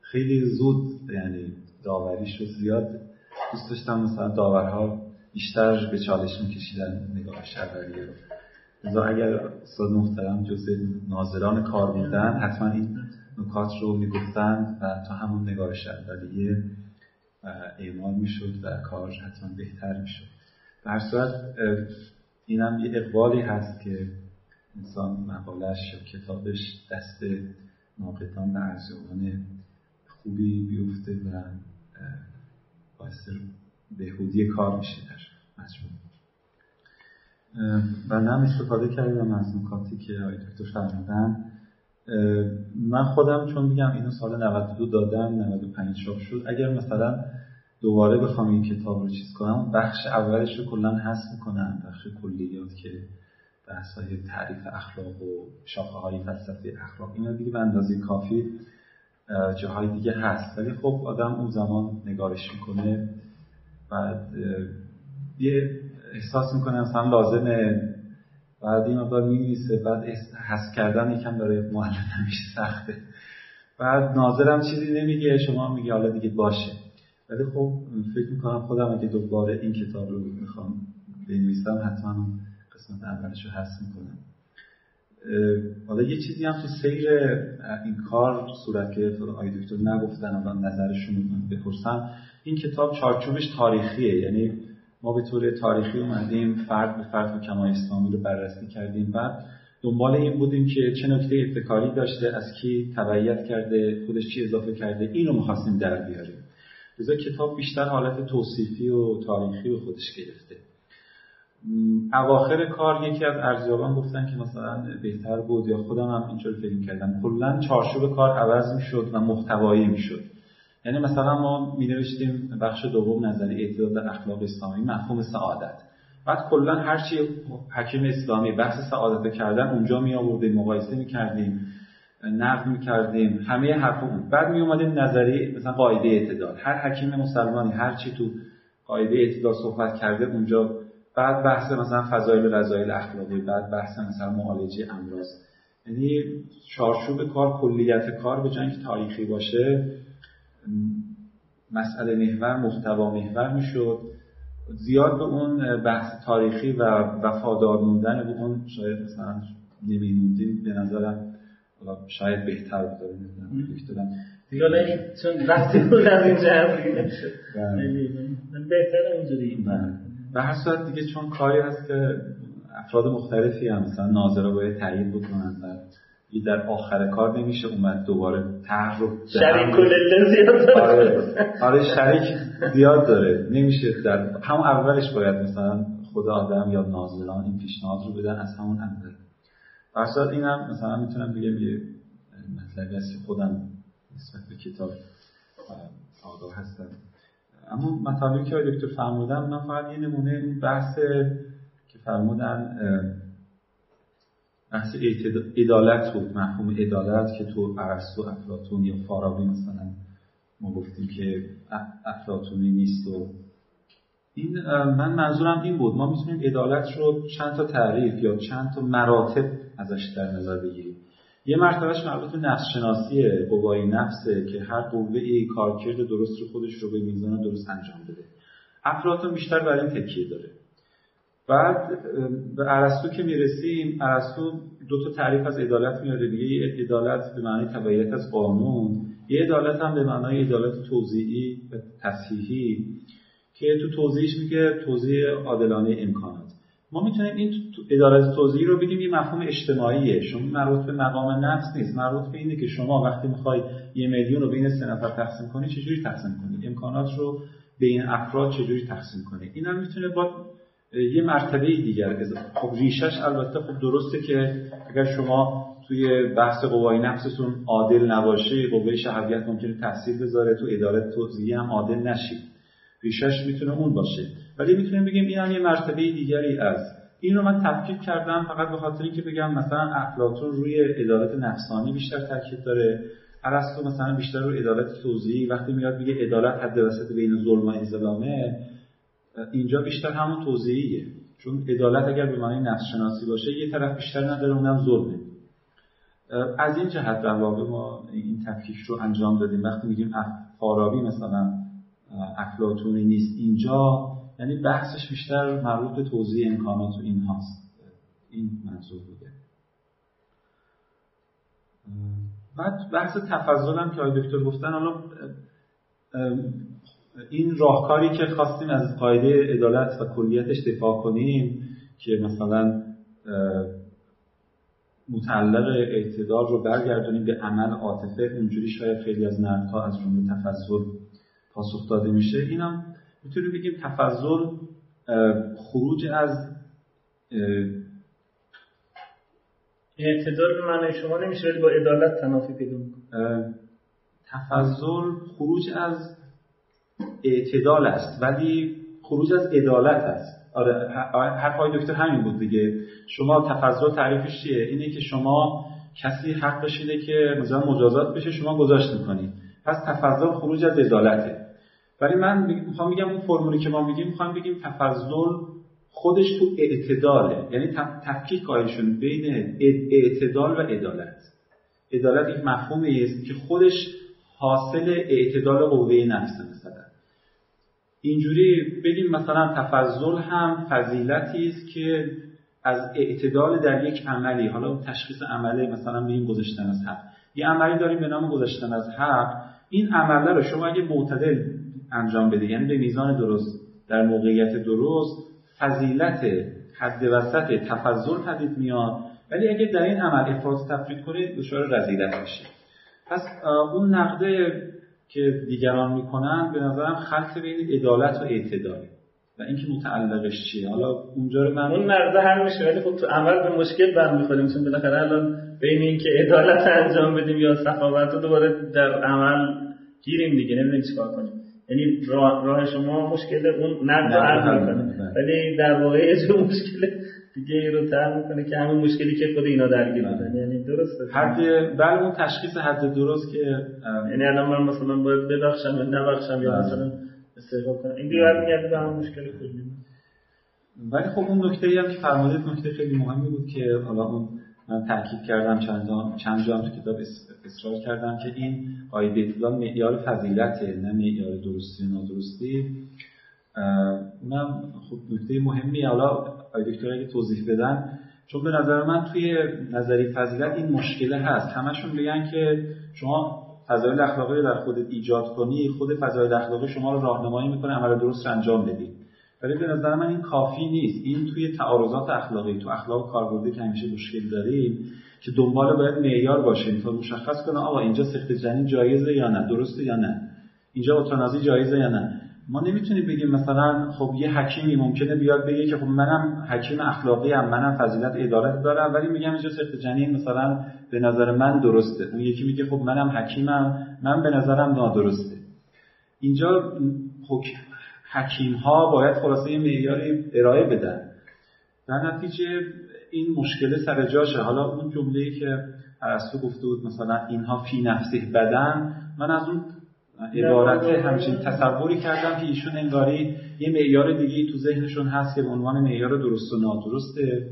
خیلی زود یعنی داوریش رو زیاد دوست داشتم، مثلا داورها بیشتر به چالش می‌کشیدن نگاه شرعیه رو. لذا اگر استاد محترم جزء ناظران کار بودن حتما این نکات رو می‌گفتند و تا همون نگاه شرعیه اعمال می‌شد و کار حتما بهتر می‌شد. در صورت اینم یه اقبالی هست که انسان مقالش یا کتابش دست ناقدان و ارزیابان خوبی بیفته و باعث بهبودی کار میشه در مجموع. و من استفاده کردم از نکاتی که آقای دکتر فرمودن. من خودم چون میگم اینو سال 92 دادم 95 چاپ شد، اگر مثلا دوباره بخوام این کتاب رو چیز کنم بخش اولش رو کلا حذف می‌کنم، بخش کلیات که بحث‌های تعریف اخلاق و شاخه‌های فلسفه اخلاق اینا دیگه به اندازه کافی جاهای دیگه هست، ولی خب آدم اون زمان نگارش می‌کنه بعد یه احساس می‌کنه مثلا لازمه، بعد این مقدار می‌نویسه، بعد حذف کردن یکم داره معلم میشه سخته، بعد ناظرم چیزی نمیگه شما میگی حالا دیگه باشه. ولی خب فکر می‌کنم خودم اگه دوباره این کتاب رو می‌خوام بنویسم حتماً قسمت اولش رو حذف می‌کنم. حالا یه چیزی هم تو سیر این کار صورت گرفت که آقای دکتر نگفتن الان نظرشون رو بپرسم. این کتاب چارچوبش تاریخیه، یعنی ما به طور تاریخی اومدیم فرد به فرد حکمای اسلامی رو بررسی کردیم و دنبال این بودیم که چه نکته ابتکاری داشته، از کی تبعیت کرده، خودش چی اضافه کرده، اینو می‌خواستیم در بیاریم. لذا کتاب بیشتر حالت توصیفی و تاریخی به خودش گرفته. اواخر کار یکی از ارزیابان گفتن که مثلا بهتر بود، یا خودم هم اینجوری فکر کردم، کلا چارچوب کار عوض میشد و محتوایی میشد. یعنی مثلا ما می‌نوشتیم بخش دوم نظریه اعتدال در اخلاق اسلامی مفهوم سعادت، بعد کلا هر چی حکیم اسلامی بحث سعادت کردن اونجا میآوردیم، مقایسه می‌کردیم، نقد می‌کردیم، همه حرفمون. بعد میومدیم نظریه مثلا قاعده اعتدال، هر حکیم مسلمانی هر چی تو قاعده اعتدال صحبت کرده اونجا، بعد بحث مثلا فضایل رضایل اخلاقی، بعد بحث مثلا معالجه امراض. یعنی چارچوب کار، کلیت کار به جای اینکه تاریخی باشه مسئله محور محتوا محور میشد، زیاد به اون بحث تاریخی و وفادار موندن به اون شاید مثلا نمی‌موندیم. به نظرم شاید بهتر بود نمی‌دونم دیگه، ولی چون وقتی بود از اینجا همین شد من بهتره اونجوری. به هر صورت دیگه چون کاری هست که افراد مختلفی هم مثلا ناظرا باید تایید بکنن، این در آخر کار نمیشه اومد دوباره طرح رو شریک کل زیاد داره. آره شریک زیاد داره، نمیشه در همون اولش باید مثلا خود آدم یا ناظران این پیشنهاد رو بدن از همون اول. اصلا اینم مثلا میتونم بگم یه مطلبی هست که خودم نسبت به کتاب آگاه هستم. اما مطالبی که دکتر فرمودن من فقط یه نمونه بحث که فرمودن بحث عدالت بود، مفهوم عدالت که تو ارسطو افلاطون یا فارابی مثلا ما گفتیم که افلاطونی نیست و این من منظورم این بود ما میتونیم عدالت رو چند تا تعریف یا چند تا مراتب ازش در نظر بگیریم. یه مرتبهش مربوط به نفس شناسیه، قوای نفسه که هر قوه‌ای کارکرد درست رو خودش رو به میزان درست انجام بده. افلاطون بیشتر بر این تکیه داره. بعد به ارسطو که میرسیم، ارسطو دو تا تعریف از عدالت میاره دیگه، یه عدالت به معنای تبعیت از قانون، یه عدالت هم به معنای عدالت توزیعی و تصحیحی که تو توضیحش میگه توزیع عادلانه امکانات. ما میتونیم این عدالت توزیعی رو بگیم یه مفهوم اجتماعیه، شما مربوط به مقام نفس نیست، مربوط به اینه که شما وقتی میخوای 1,000,000 رو بین 3 نفر تقسیم کنی چجوری تقسیم کنی، امکانات رو بین افراد چجوری تقسیم کنی. اینم میتونه با یه مرتبه دیگر خب ریشش البته خب درسته که اگر شما توی بحث قوای نفستون عادل نباشه، قوه شهوت ممکنه تاثیر بذاره، تو عدالت توزیعی هم عادل نشید، ریشش میتونه اون باشه. ولی میتونیم بگیم این هم یه مرتبه دیگری است. این رو من تفکیک کردم فقط به خاطر اینکه بگم مثلا افلاطون روی عدالت نفسانی بیشتر تاکید داره، ارسطو مثلا بیشتر روی عدالت توزیعی، وقتی میاد میگه عدالت حد وسط بین ظلم و انظلامه، اینجا بیشتر همون توزیعیه، چون عدالت اگر به معنی نفس شناسی باشه یه طرف بیشتر نداره اونم ظلمه. از این جهت در واقع ما این تفکیک رو انجام دادیم. وقتی میگیم فارابی مثلا افلاطونی نیست، اینجا یعنی بحثش بیشتر مربوط به توزیع امکانات و این هاست. این منظور بوده. بعد بحث تفضل هم که آقای دکتر گفتن، حالا این راهکاری که خواستیم از قاعده عدالت و کلیتش دفاع کنیم که مثلا متعلق اعتدال رو برگردونیم به عمل عاطفه، اونجوری شاید خیلی از نقدها از جمله تفضل پاسخ داده میشه. اینم میتونیم بگیم تفضل خروج از اعتدال به معنی شما نمیشه ولی با عدالت تنافی پیدا میکنه. تفضل خروج از اعتدال است ولی خروج از عدالت است. آره حرف های دکتر همین بود دیگه. شما تفضل تعریفش چیه؟ اینه که شما کسی حقش اینه که مثلا مجازات بشه، شما گذاشت میکنید. پس تفضل خروج از عدالته. ولی من میخوام بگم اون فرمولی که ما میگیم، میخوام بگیم تفضل خودش تو اعتداله. یعنی تفکیک کارشون بین اعتدال و عدالت. عدالت یک مفهومی است که خودش حاصل اعتدال قوه نفسه. مثلا اینجوری بگیم مثلا تفضل هم فضیلتی است که از اعتدال در یک عملی، حالا تشخیص عمله مثلا میگیم گذشتن از حق. یه عملی داریم به نام گذشتن از حق. این عمله رو شما اگه معتدل انجام بده، یعنی به میزان درست در موقعیت درست، فضیلت حد وسط تفضل پدید میاد. ولی اگه در این عمل افراط تفرید کنید دچار رذیلت میشه. پس اون نقده که دیگران میکنن به نظرم خلط بین عدالت و اعتداله و اینکه متعلقش چیه. حالا اونجا رو من اون مرزه حل میشه ولی خب تو عمل به مشکل برمیخوریم، چون بالاخره الان بین اینکه عدالت انجام بدیم یا سخاوت رو دوباره در عمل گیریم دیگه، نمیدونیم چیکار کنیم. یعنی راه شما مشکل اون نقد رو حل میکنه ولی در واقع یه جور مشکل دیگه رو تر میکنه که همون مشکلی که خود اینا درگیر بودن. یعنی درسته حد بله، اون تشخیص حد درست که یعنی الان من مثلا باید ببخشم یا نبخشم یا مثلا استفاده کنم، این دیگه برمیگرده به همون مشکل کلی. ولی خب اون نکته‌ای هم که فرمودید نکته خیلی مهمی بود که حالا من تاکید کردم، چند جا هم تو کتاب اصرار کردم که این قاعده اعتدال معیار فضیلته نه معیار درستی و نادرستی. اونم خب نکته مهمیه. حالا دکترها اگه توضیح بدن، چون به نظر من توی نظریه فضیلت این مشکله هست. همشون میگن که شما فضایل اخلاقی رو در خودت ایجاد کنی، خود فضایل اخلاقی شما رو راهنمایی میکنه عمل درست انجام بدی. ولی به نظر من این کافی نیست. این توی تعارضات اخلاقی، تو اخلاق کاربردی که همیشه مشکل داریم که دنبال باید معیار باشیم تا مشخص کنه آقا اینجا سخت جنین جایزه یا نه، درسته یا نه، اینجا اوتانازی جایزه یا نه. ما نمیتونیم بگیم مثلا خب یه حکیمی ممکنه بیاد بگه که خب منم حکیم اخلاقی ام، منم فضیلت عدالت دارم ولی میگم اینجا سخت جنین مثلا به نظر من درسته. اون یکی میگه خب منم حکیمم، من به نظرم نادرسته. اینجا حکیم‌ها باید خلاصه یه معیاری ارائه بدن. در نتیجه این مشکل سر جاشه. حالا اون جمله‌ای که ارسطو گفته بود مثلا اینها فی نفسه بدن، من از اون عبارت همچین تصوری کردم که ایشون انگاری یه معیار دیگه تو ذهنشون هست که به عنوان معیار درست و نادرسته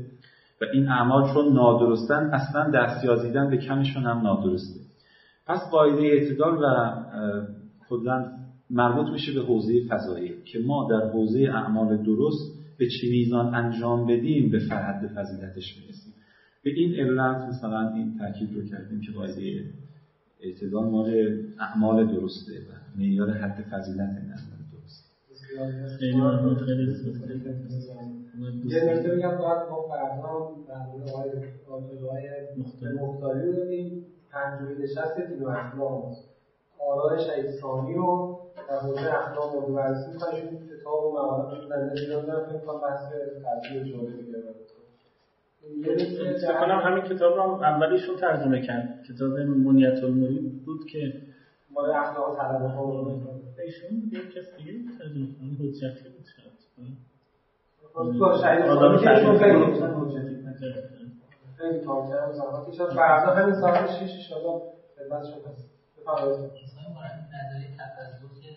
و این اعمال چون نادرستن اصلا دستیازیدن به کمشون هم نادرسته. پس قاعده اعتدال و کلاً مربوط میشه به حوزه فضایی که ما در حوزه اعمال درست به چه میزان انجام بدیم به فرحد فضیلتش میرسیم. به این علت مثلا این تاکید رو کردیم که قاعده اعتدال مال اعمال درسته و معیار حد فضیلت نظر درست. یه مرتبه میگم باید با فردا در آقای مختاری رو دادیم 50-60 کیلو اخلاق آرای شهید ثانی رو در حوزه اخلاق مورد بررسی می‌کنیم. کتاب و مقاله بنده دیدم فکر کنم بحث ترجمه جالب می‌گیره. فکر کنم همین کتاب رو اولیشون ترجمه کرد. کتاب منیت المرید بود که مال اخلاق طلبه‌ها بود. ایشون یک کس دیگه ترجمه کنه حجتی بود شاید. تو شهید ثانی که خیلی حجتی نکرد. خیلی تازه از زحمتش فردا خیلی ساعت 6 انشاءالله خدمت شما هست. مثلا مورد نظری تفضل که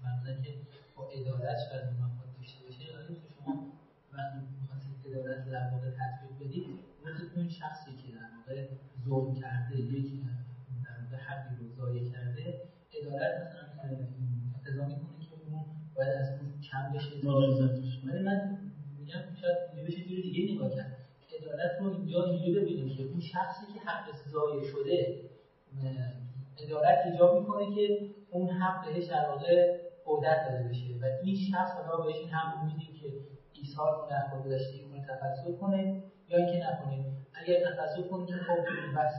فرضا که با عدالت شاید ما خود داشته باشه، یعنی که شما وقتی می‌خواید عدالت در واقع تطبیق بدید اون شخصی که در واقع ظلم کرده یکی در واقع حقی رو ضایع کرده عدالت مثلا انتظار می‌کنه که اون باید از اون کم ناقض. من میگم شاید بشه جوری دیگه نگاه کرد. عدالت رو اینجا اینجوری ببینیم که اون شخصی که حق زایه شده عدالت ایجاب میکنه که اون حق بهش در واقع عودت داده بشه و این شخص حالا بهش این هم میدیم که ایثار کنه، اخلاق گذشته کنه، تفسر کنه یا اینکه نکنه. اگر تفسر کنه که خب بحث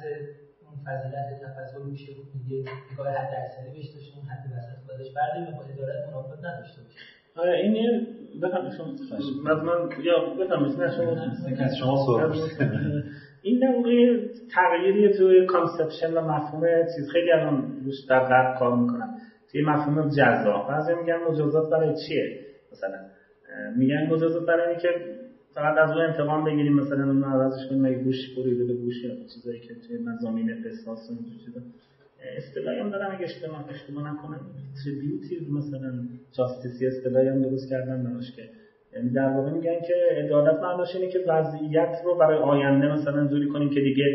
اون فضیلت تفسر میشه دیگه نگاه حد اکثری بهش داشته، اون حد وسط خودش بردیم با عدالت منافات نداشته باشه. آره این بفهمید شما مثلا یا بفهمید نه شما اینکه از شما سوال این در واقع تغییری توی کانسپشن و مفهوم چیز خیلی الان روش در غرب کار میکنن توی مفهوم جزا. بعضی میگن مجازات برای چیه؟ مثلا میگن مجازات برای اینکه فقط از اون انتقام بگیریم، مثلا اون عوضش کنیم مگه گوش بریده به گوش یا چیزایی که توی مضامین قصاص اون چیزا اصطلاحی هم دارم اگه اشتباه نکنم تریبیوتیو مثلا جاستیسی اصطلاحی هم درست کردن براش که یعنی در واقع میگن که عدالت معناش اینه که وضعیت رو برای آینده مثلا جوری کنیم که دیگه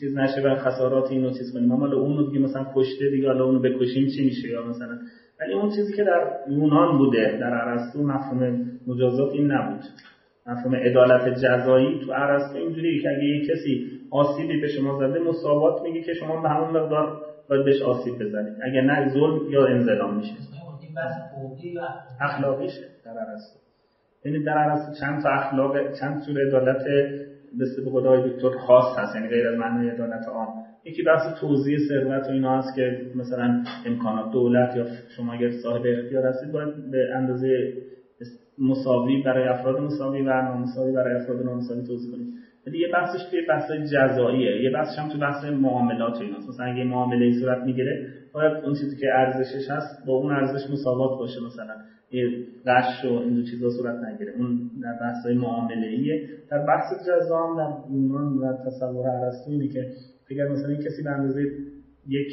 چیز نشه و خسارات اینو چیز کنیم، اما اون رو دیگه مثلا کشته دیگه حالا اونو بکشیم چی میشه یا مثلا. ولی اون چیزی که در یونان بوده در ارسطو مفهوم مجازات این نبود. مفهوم عدالت جزایی تو ارسطو اینجوریه که اگه یک کسی آسیبی به شما زده مساوات میگه که شما به همون مقدار باید بهش آسیب بزنید، اگه نه ظلم یا انزلام میشه. این بحث حقوقی و اخلاقیشه در ارسطو. یعنی در ارسطو چند تا اخلاق، چند جور عدالت دسته به خدای دکتر خاص هست، یعنی غیر از معنای عدالت عام. یکی بحث توزیع ثروت و اینا هست که مثلا امکانات دولت یا شما اگر صاحب اختیار هستید باید به اندازه مساوی برای افراد مساوی و نامساوی برای افراد نامساوی توزیع کنید. ولی یه بحثش توی بحث‌های جزاییه، یه بحثش هم تو بحث معاملات ایناست. مثلا اگه معامله‌ای صورت میگیره باید اون چیزی که ارزشش هست با اون ارزش مساوات باشه، مثلا این غش و این چیزا صورت نگیره. اون در بحث‌های معامله‌ایه. در بحث جزا هم در یونان و تصور ارسطو اینه که اگر مثلا این کسی به اندازه یک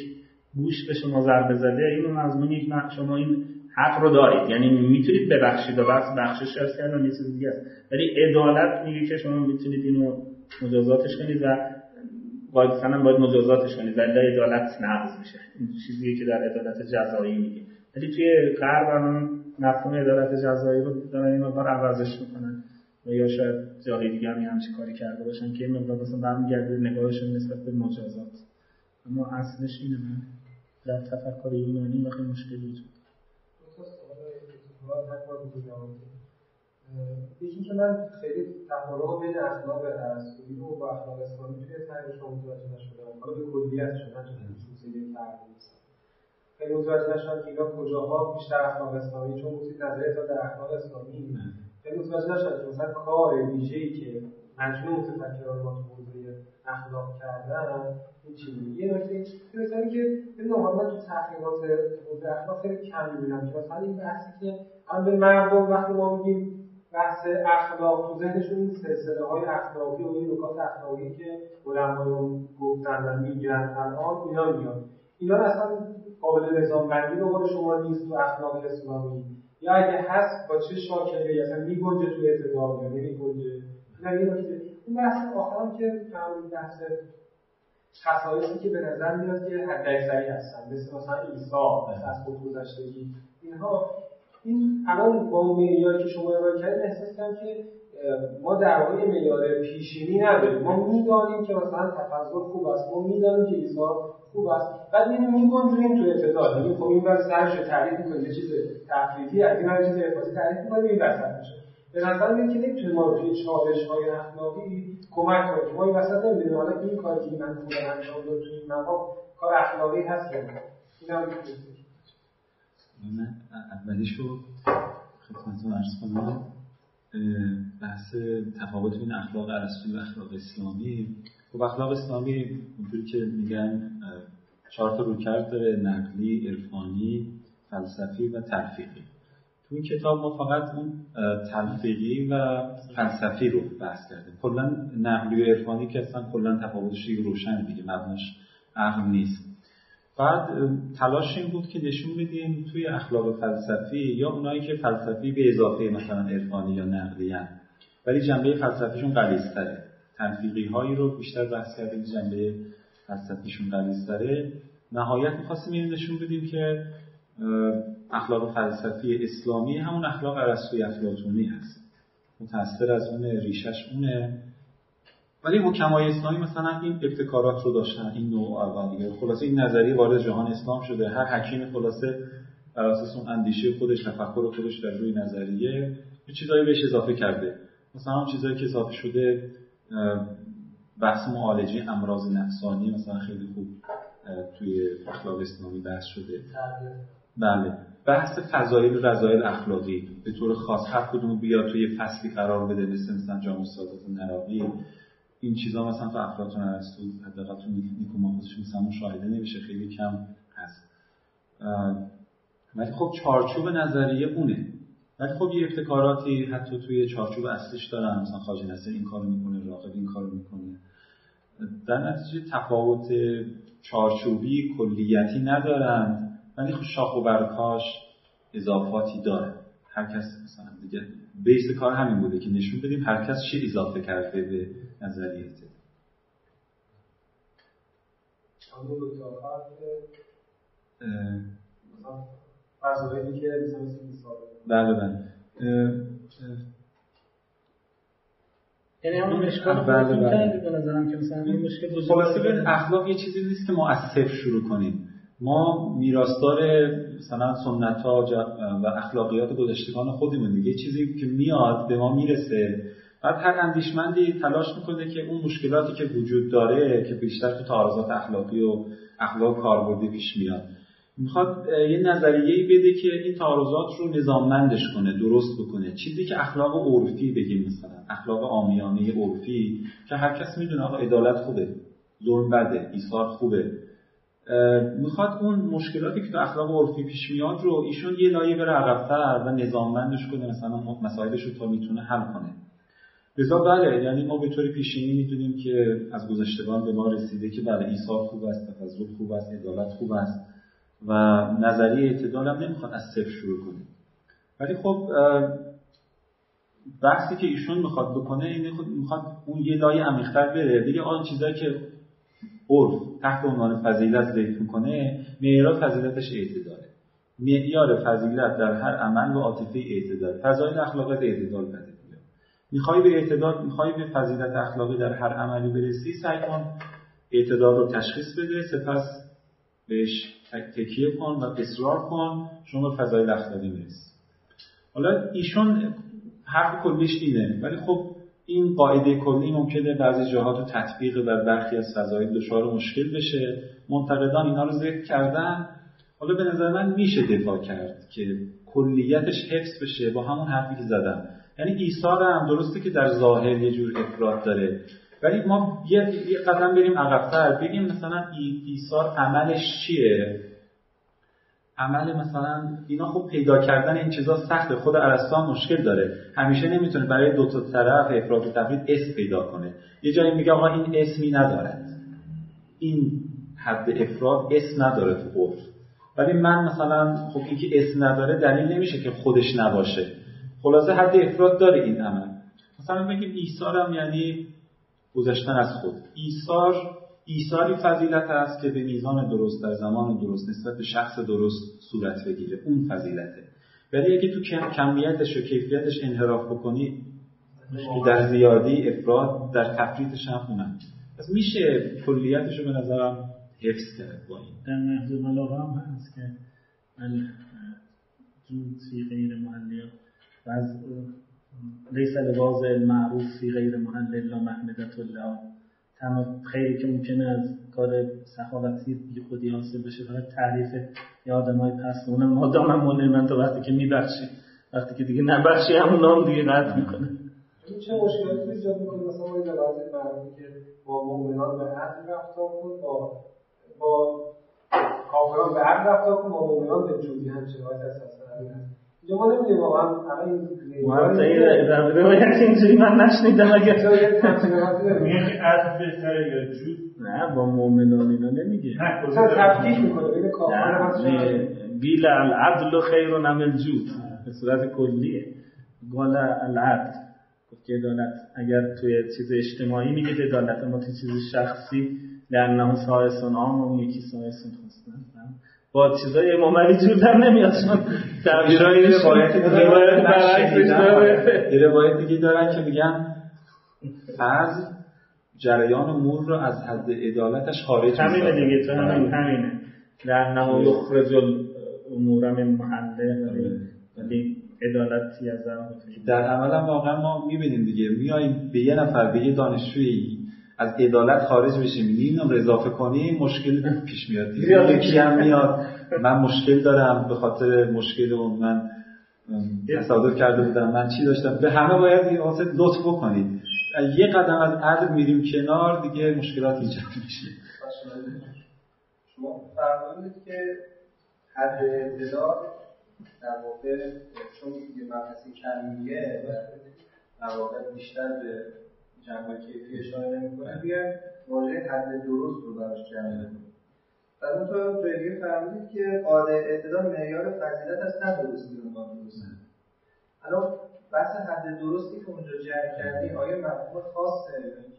گوش به شما ضربه زده این مضمون یک شما این حق رو دارید، یعنی میتونید ببخشید و بس بخشش ارث کردن یه چیز دیگه است. ولی عدالت میگه که شما میتونید اینو مجازاتش کنید و واقعا باید مجازاتش کنید، ولی عدالت نقض میشه. این چیزیه که در عدالت جزایی میگه. ولی توی غرب مفهوم عدالت جزایی رو دارن این مقدار عوضش میکنن و یا شاید جاهای دیگه هم همچین کاری کرده باشن که این مقدار مثلا برمیگرده نگاهشون نسبت به مجازات. اما اصلش اینه در تفکر یونانی واقعا مشکلی وجود یکی که من خیلی تفاوت بین اخلاق ارسطویی و اخلاق اسلامی توی تحلیل شما متوجه نشدم، حالا به کلیت شدن چون یک فرق نیست. خیلی متوجه نشدم که اینا کجاها بیشتر اخلاق اسلامی چون گفتید نظریه تا در اخلاق اسلامی خیلی متوجه نشدم که مثلا کار ویژه‌ای که مجموع متفکران ما تو حوزه اخلاق کردن این چیه. یه نکته اینه که من تو تحقیقات حوزه اخلاق خیلی کم می‌بینم که مثلا این بحثی که هم به مردم وقتی ما میگیم بحث اخلاق تو ذهنشون این سلسله‌های اخلاقی و این نکات اخلاقی که علما رو گفتن و میگیرن الان اینا میاد. اینا اصلا قابل نظام‌بندی به قول شما نیست تو اخلاق اسلامی، یا اگه هست با چه شاکله‌ای اصلا می‌گنجه تو اعتدال یا نمی‌گنجه. این بحث آخرام که معمولاً بحث خصایصی که به نظر میاد که حداکثری هستن مثل مثلا ایثار از خودگذشتگی اینها، این الان با اون معیاری که شما ارائه کردید احساس کردم که ما در واقع معیار پیشینی نداریم. ما میدانیم که مثلا تفضل خوب است، ما میدانیم که ایثار خوب است، بعد میگنجونیم تو اعتدال. یعنی خب این بر سرش تعریف می‌کنیم یه چیز تفریطی، از این چیز افراطی تعریف می‌کنیم این وسط میشه. به نظر میاد که نمی‌تونیم ما روی چالش‌های اخلاقی کمک کنیم. ما این وسط نمی‌دونیم حالا این کاری که من خودم انجام دادم تو این مقام کار اخلاقی هست یا نه. اینم من اولیش رو خدمتتون عرض کنم. بحث تفاوت بین اخلاق ارسطویی و اخلاق اسلامی. خب اخلاق اسلامی اونطوری که میگن 4 تا رویکرد داره: نقلی، عرفانی، فلسفی و تلفیقی. تو این کتاب ما فقط اون تلفیقی و فلسفی رو بحث کردیم. کلا نقلی و عرفانی که اصلا کلا تفاوتش روشن دیگه، مبناش عقل نیست. بعد تلاش این بود که نشون بدیم توی اخلاق فلسفی یا اونایی که فلسفی به اضافه مثلا عرفانی یا نقلی هم ولی جنبه فلسفیشون غلیظ‌تره، تلفیقی هایی رو بیشتر بحث کردیم جنبه فلسفیشون غلیظ‌تره. نهایت می‌خواستیم این نشون بدیم که اخلاق فلسفی اسلامی همون اخلاق ارسطویی افلاطونی هست، متأثر از اون، ریشش اونه. ولی حکمای اسلامی مثلا این ابتکارات رو داشتن، این نوع اول دیگه. خلاصه این نظریه وارد جهان اسلام شده، هر حکیم خلاصه بر اساس اون اندیشه خودش، تفکر خودش در روی نظریه یه چیزایی بهش اضافه کرده. مثلا اون چیزایی که اضافه شده بحث معالجه امراض نفسانی مثلا خیلی خوب توی اخلاق اسلامی بحث شده. بله، بحث فضایل و رذایل اخلاقی به طور خاص هر کدوم بیاد توی فصلی قرار بده، مثلا جامعه سعادت نرابی، این چیزا مثلا تو افلاطون ارسطو حداقل تو نیکوماخوسش مثلا مشاهده نمیشه، خیلی کم هست. ولی خب چارچوب نظریه اونه. ولی خب یه ابتکاراتی حتی توی چارچوب اصلیش دارن، مثلا خواجه نصیر این کارو میکنه، راغب این کارو میکنه. در نتیجه تفاوت چارچوبی کلیتی ندارن، ولی خب شاخ و برگ‌هاش اضافاتی داره. هر کس مثلا دیگه بیس کار همین بوده که نشون بدیم هر کس چی اضافه کرده به نظریه. اون دو تا که بله بله یعنی همون مشکل بوده به نظرم که مثلا این مشکل بود. خلاصه به اخلاق یه چیزی نیست که ما از صفر شروع کنیم. ما میراثدار مثلا سنت‌ها و اخلاقیات گذشتگان خودمون دیگه، چیزی که میاد به ما میرسه. بعد هر اندیشمندی تلاش میکنه که اون مشکلاتی که وجود داره که بیشتر تو تعارضات اخلاقی و اخلاق کاربردی پیش میاد، میخواد یه نظریه‌ای بده که این تعارضات رو نظاممندش کنه، درست بکنه. چیزی که اخلاق عرفی بگیم، مثلا اخلاق عامیانه عرفی که هر کس میدونه آقا عدالت خوبه، ظلم بده، ایثار خوبه. میخواد اون مشکلاتی که تو اخلاق عرفی پیش میاد رو ایشون یه لایه بره عقب‌تر و نظاممندش کنه، مثلا مسائلش رو تا میتونه حل کنه. لذا بله، یعنی ما به طور پیشینی میدونیم که از گذشتگان به ما رسیده که بله ایثار خوب است، تفضل خوب است، عدالت خوب است و نظریه اعتدال هم نمیخواد از صفر شروع کنه. ولی خب بحثی که ایشون میخواد بکنه اینه، میخواد اون یه لایه عمیق‌تر بره دیگه. آن چیزایی که عرف تحت عنوان فضیلت ذکر میکنه، معیار فضیلتش اعتداله. معیار فضیلت در هر عمل و عاطفه اعتدال، فضایل اخلاقیات اعتدال بده. میخوای به اعتدال، میخوای به فضیلت اخلاقی در هر عملی برسی، سعی کن اعتدال رو تشخیص بده، سپس بهش تکیه کن و اصرار کن، شما به فضایل اخلاقی میرسی. حالا ایشون حرف کلیش اینه، ولی خب این قاعده کلی ممکنه بعضی جاها تو تطبیق و برخی از فضایل دچار مشکل بشه. منتقدان اینا رو ذکر کردن. حالا به نظر من میشه دفاع کرد که کلیتش حفظ بشه با همون حرفی که زدم. یعنی ایثار هم درسته که در ظاهر یه جور افراد داره، ولی ما یه قدم بریم عقب‌تر، بگیم مثلا ایثار عملش چیه؟ عمل مثلا اینا، خب پیدا کردن این چیزا سخته. خود ارسطو مشکل داره، همیشه نمیتونه برای دو تا طرف افراد و تفرید اسم پیدا کنه. یه جایی میگه آقا این اسمی نداره، این حد افراد اسم نداره تو عرف. ولی من مثلا خب اینکه اسم نداره دلیل نمیشه که خودش نباشه. خلاصه حد افراد داره این عمل. مثلا بگیم ایثار هم یعنی گذشتن از خود. ایثاری فضیلت است که به میزان درست در زمان درست نسبت به شخص درست صورت بگیره. اون فضیلته. ولی اگه تو کمیتش و کیفیتش انحراف بکنی، در زیادی افراد، در تفریطش هم اونم. پس میشه کلیتش رو به نظرم حفظ کرد با این. در محض بلاغه هم هست که جود فی غیر محلی و از لیس لباس معروف فی غیر محل الا محمدت الله. تمام خیلی که ممکنه از کار سخاوتی بی خودی حاصل بشه، فقط تعریف یادمای پس اونم مادامم مونیمنت وقتی که میبخشی، وقتی که دیگه نبخشی همون نام دیگه قطع میکنه. این چه مشکلی ایجاد میکنه؟ مثلا اون لباس معروفی که با مؤمنان به عدل رفتار کن، با کافران به عدل رفتار کن، با مؤمنان به جودی هم چنان اساسا جواب نمیدیم. واقعا همه اینجوری من نشنیدم. اگه میگه از بهتره یا جود، نه با مؤمنان اینا نمیگه، نه تفکیک میکنه بین کافران. بیل العدل خیر من الجود به صورت کلیه. قال العدل که عدالت، اگر توی چیز اجتماعی میگه عدالت، اما توی چیز شخصی لانه سایسون عام و یکی سایسون خاص، با چیزای امام علی جور در نمیاد، چون تعبیرای روایت برعکسش داره. یه روایت دیگه دارن که میگن فرض جریان امور رو از حد عدالتش خارج می‌کنه. همین دیگه، تو همینه. در نهایت یخرج الامور من محله، ولی عدالتی از در عمل هم واقعا ما می‌بینیم دیگه، میایم به یه نفر، به یه دانشجویی از عدالت خارج بشیم، می‌بینیم اضافه کنی مشکل پیش میاد. یکی هم میاد من مشکل دارم، به خاطر مشکل اون من تصادف کرده بودم، من چی داشتم، به همه باید این واسه لطف بکنید. یه قدم از عدل میریم کنار، دیگه مشکلات ایجاد میشه. شما فرمودید که حد اعتدال در واقع چون دیگه مبحثی کمیه و در واقع بیشتر به جنبه کیفی اشاره نمی‌کنه، دیگه واژه حد درست رو براش جمع کنید. بعد اونطور دیگه فرمودید که قاعده اعتدال معیار فضیلت است، نه درستی رو ما درسته. الان بحث حد درستی که اونجا جمع کردی آیا مفهوم خاصه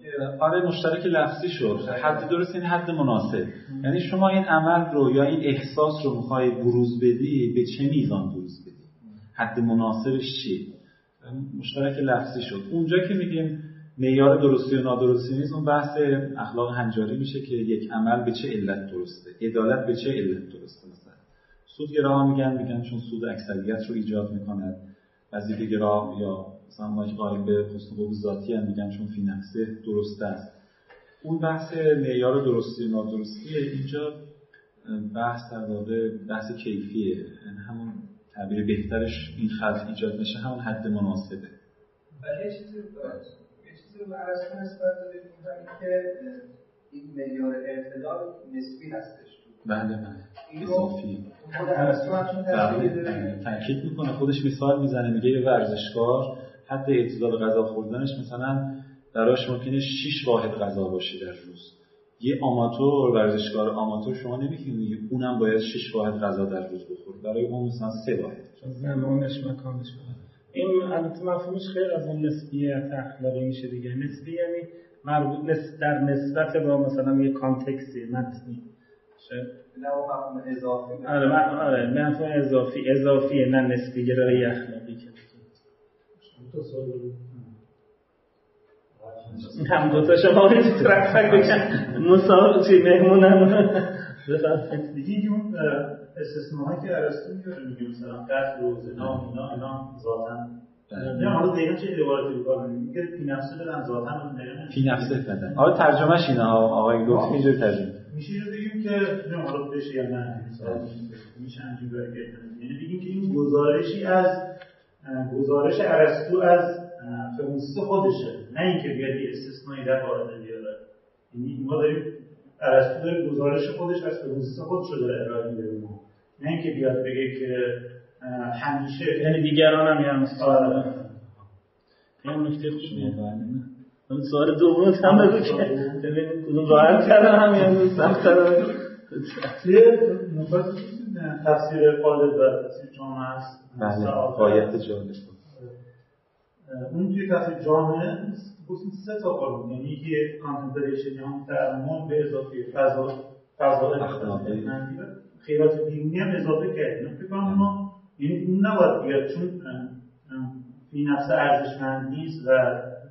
که آره مشترک لفظی شد؟ حد درست یعنی حد مناسب. یعنی شما این عمل رو یا این احساس رو می‌خوای بروز بدی، به چه میزان بروز بدی؟ حد مناسبش چی؟ مشترک لفظی شد. اونجا که میگیم معیار درستی و نادرستی نیست، اون بحث اخلاق هنجاری میشه که یک عمل به چه علت درسته، عدالت به چه علت درسته. مثلا سودگراها میگن چون سود اکثریت رو ایجاد می‌کنه. وظیفه‌گرا یا مثلا ما که قائل به حسن قبول ذاتی هم میگن چون فی نفسه درست است. اون بحث معیار درستی و نادرستیه. اینجا بحث در واقع بحث کیفیه، همون تعبیر بهترش این خلط ایجاد میشه، همون حد مناسبه. ولی یه چیزی رو عرض کنم نسبت به این که این معیار اعتدال نسبی هستش. بله اضافی خود ارسطو تاکید میکنه، خودش مثال میزنه، میگه یه ورزشکار حد اعتدال غذا خوردنش مثلا براش ممکنه 6 واحد غذا باشه در روز. یه آماتور، ورزشکار آماتور شما نمیگید اونم باید 6 واحد غذا در روز بخوره، برای اون مثلا 3 واحد چون زمانش مکانش. این البته مفهومش خیلی از اون نسبیت اخلاقی میشه دیگه. نسبی یعنی مربوط در نسبت با مثلا یه کانتکسی متنی نه مفهوم اضافی. آره مفهوم اضافی نه نسبی گرایی اخلاقی که هم دو تا شما هیچ ترک بگن مساوی چی مهمونم بخاطر دیگه اون استثناء که ارسطو میگه مثلا قتل و زنا اینا ذاتاً نه حالا دیگه چه عبارتی میگه میگه فی نفسه بدن ذاتاً نه فی نفسه بدن. آره ترجمهش اینه آقای لطفی اینجوری ترجمه میشه بگیم که نه حالا بشه یا نه میشه همین جوری که یعنی بگیم که این گزارش ارسطو از فلسفه خودشه، نه اینکه بیاد یه استثنایی در وارد بیاره. یعنی ما داریم ارسطو گزارش خودش از فلسفه خودش داره ارائه میده، نه اینکه بیاد بگه که همیشه یعنی دیگران هم یه مثال همین نکته خوشمیاد. من سوال دوم هم بگو که ببینید کدوم راحت کردم همین سخت کردم. تفسیر نوبت تفسیر قالب و تفسیر جامع است. بله قایت جامع است. اون توی تفسیر جامع گفتیم 3 تا قالب، یعنی یکی کانتمپلیشن یا تعامل به اضافه فضا اخلاقی خیرات بیرونی هم اضافه کردیم. فکر کنم ما یعنی اون نباید بیاد چون این نفس ارزشمند نیست و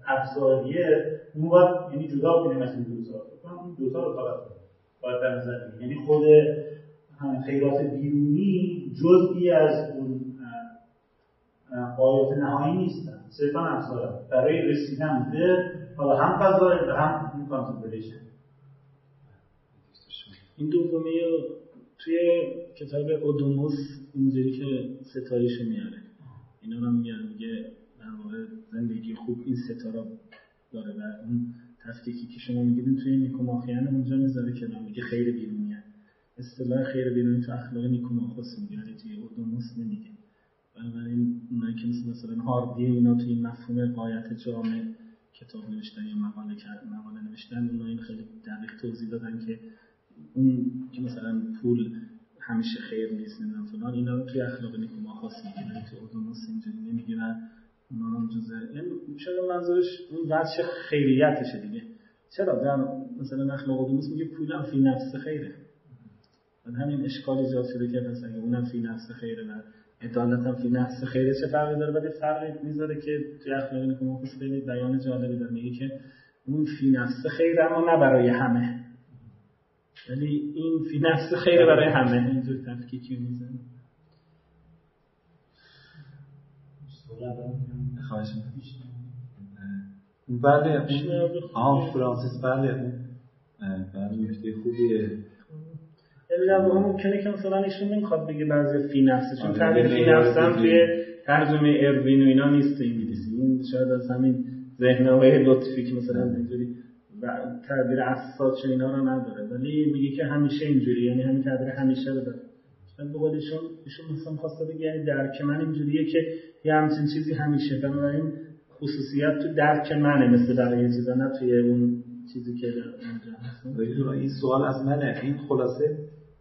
ابزاریه، اون وقت یعنی جدا کنیم از این دو تا رو باید در نظر بگیریم. یعنی خود خیرات بیرونی جزئی از اون غایات نهایی نیستن، صرفاً ابزارن برای رسیدن به حالا هم فضایل و هم این کانتمپلیشن. این دومی توی کتاب اودوموس اینجوری که ستایش میاره، اینا رو میگه نموه زندگی خوب این ستارا داره و اون تفکیکی که شما میگیدین توی نیکوماخیان اونجا میذاره که میگه خیر بیرونیه. اصطلاح خیر بیرونی تو اخلاق نیکوماخوس میگه ولی توی اودوموس نمیگه. بنابراین اونایی که مثلا هاردی اینا توی این مفهوم غایت جامع کتاب نوشتن یا مقاله نوشتن، اونا این خیلی دقیق توضیح دادن که اون که مثلا پول همیشه خیر نیست نمیدونم فلان، اینا رو توی اخلاق نیکوماخوس میگه ولی توی اودوموس اینجوری نمیگه. اونم جزء این شده منظورش اون وجه خیریتشه دیگه. چرا در مثلا اخلاق اودوموس میگه پولم فی نفسه خیره، همین اشکال ایجاد شده که مثلا اونم فی نفس خیره نه عدالت هم فی نفس خیره چه فرقی داره؟ ولی فرق میذاره که توی اخلاقی که ما خوش ببینید بیان جالبی داره، میگه که اون فی نفس خیره اما نه برای همه، ولی این فی نفس خیره برای همه. اینجور تفکیکی میزنه. خواهش می‌کنم. بله آن فرانسیس بله بله نکته خوبیه. الا هم ممکنه که مثلا ایشون نمیخواد بگه بعضی فی نفسه، چون تعبیر فی نفس هم توی ترجمه اروین و اینا نیست انگلیسی. این شاید از همین ذهن‌های لطفی که مثلا اینجوری و تعبیر اساس چه اینا رو نداره، ولی میگه که همیشه اینجوری، یعنی همین تعبیر همیشه رو داره. من به قولشون ایشون مثلا خواسته بگه یعنی درک من اینجوریه که یه همچین چیزی همیشه، بنابراین خصوصیت تو درک منه، مثل برای یه چیزا نه توی اون چیزی که اونجا هست. این سوال از منه. این خلاصه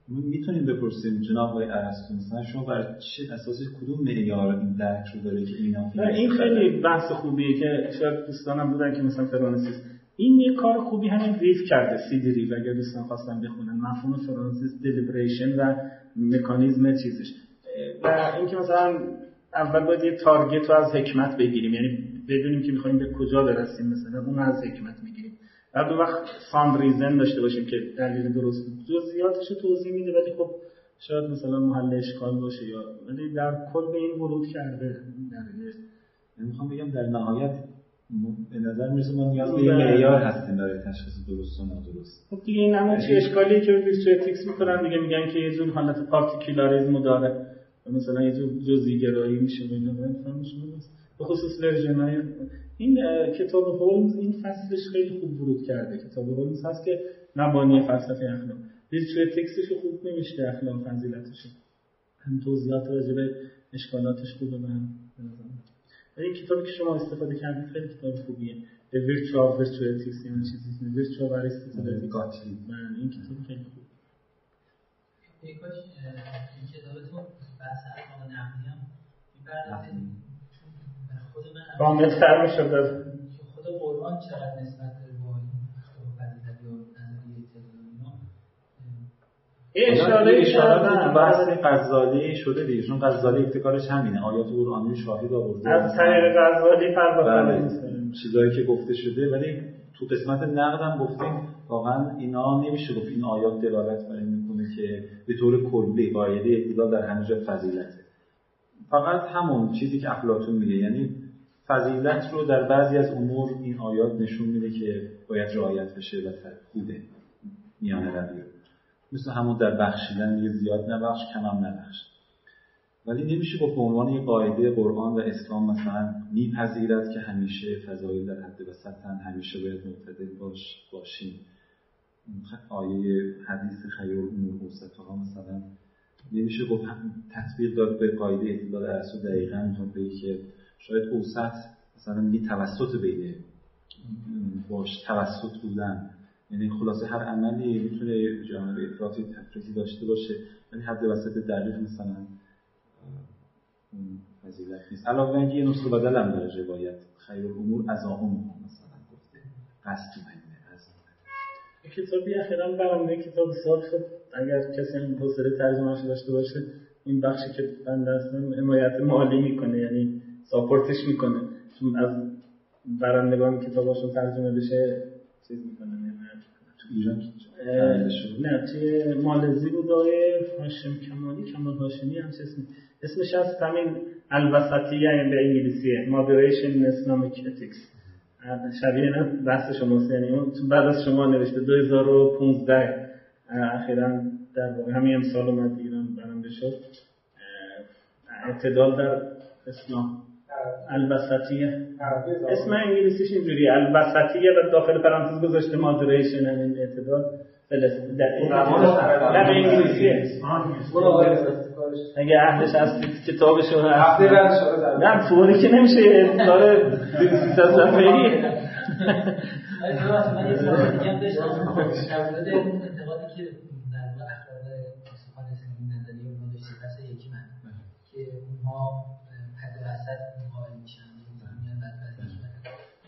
میتونیم بپرسیم جناب آقای ارسطو مثلا شما بر چه اساس کدوم معیار این درک رو داره که اینا این خیلی بحث خوبیه که شاید دوستانم بودن که مثلا فرانسیس این یه کار خوبی همین ریف کرده سیدری و اگر دوستان خواستن بخونن مفهوم فرانسیس دلیبریشن و مکانیزم چیزش و اینکه مثلا اول باید یه تارگت رو از حکمت بگیریم، یعنی بدونیم که می‌خوایم به کجا برسیم، مثلا اون از حکمت می‌گیریم. بعد اون وقت ساند ریزن داشته باشیم که دلیل درست جزئیاتش رو توضیح میده، ولی خب شاید مثلا محل اشکال باشه یا ولی در کل به این ورود کرده. من می‌خوام بگم در نهایت به نظر میرسه ما نیاز به یه معیار هستیم برای تشخیص درست و نادرست. خب دیگه این همون چه اشکالیه که ریسرچ می‌کنن دیگه، میگن که یه جور حالت پارتیکولاریسم داره مثلا یه جور جزئی‌گرایی میشه اینا فهمش نیست. به خصوص لرژنای این کتاب هولمز این فصلش خیلی خوب ورود کرده. کتاب هولمز هست که مبانی فلسفه اخلاق ریچوی تکستش رو خوب نمیشه، اخلاق فضیلتش هم توضیحات راجع به اشکالاتش خوبه من به نظر. این کتابی که شما استفاده کردید خیلی کتاب خوبیه. The Virtue of Virtuosity یعنی چیزی Virtue of Virtuosity گاتلی. من این کتاب خیلی خوب. یک کاش این کتابتون بحث اخلاق نقدی هم می‌برداشتید. کامل‌تر می‌شد. خود قرآن چقدر نسبت داره به این اشاره به بحث غزالی شده دیگه، چون غزالی ابتکارش همینه، آیات قرآنی شاهد آورده از طریق غزالی پرداخته چیزایی که گفته شده. ولی تو قسمت نقدم گفتیم واقعا اینا نمیشه گفت این آیات دلالت بر این میکنه که به طور کلی قاعده اعتدال در همه جا فضیلته، فقط همون چیزی که افلاطون میگه، یعنی فضیلت رو در بعضی از امور این آیات نشون میده که باید رعایت بشه و خوبه میانه روی، مثل همون در بخشیدن یه زیاد نبخش کم هم نبخش. ولی نمیشه گفت به عنوان یه قاعده قرآن و اسلام مثلا میپذیرد که همیشه فضایل در حد وسطن، همیشه باید معتدل باشیم. آیه حدیث خیر الامور اوسطها مثلا نمیشه گفت تطبیق داد به قاعده اعتدال در ارسطو. دقیقاً میتونم بگی که شاید اوسط مثلا یه توسط بینه باش توسط بودن، یعنی خلاصه هر عملی میتونه جانب افراطی تفریطی داشته باشه، ولی حد وسط دقیق مثلا فضیلت نیست. علاوه اینکه یه نصف بدل هم داره، باید خیر الامور عزاهم مثلا گفته قصد منه از کتابی اخیراً برنامه کتاب سال شد. اگر کسی این حوصله ترجمه‌اش داشته باشه این بخشی که بنده هستم حمایت مالی میکنه، یعنی ساپورتش میکنه، چون از برندگان کتاباشون ترجمه بشه چیز میکنه. تو ایران نه توی مالزی بود آقای هاشم کمالی کمال هاشمی هم اسمش هست همین الوسطیه، یعنی به انگلیسیه Moderation in Islamic Ethics، شبیه نه بحث شماست، یعنی بعد از شما نوشته 2015 اخیراً در واقع همین امسال اومد ایران برنده شد، اعتدال در اسلام الوسطیه. اسم انگلیسیش اینجوری الوسطیه و داخل پرانتز گذاشته مادریشن همین اعتدال فلسطین در انگلیسیه. اگه اهلش هستید کتابش رو هفته بعدش رو نه طوری که نمیشه اعتدال 300 صفحه‌ای. من یه سوال دیگه هم داشتم در مورد انتقادی که در مورد اخلاق فلسفه این نظریه اونها داشته بحث یکی من که اونها وسط قائل میشن میگن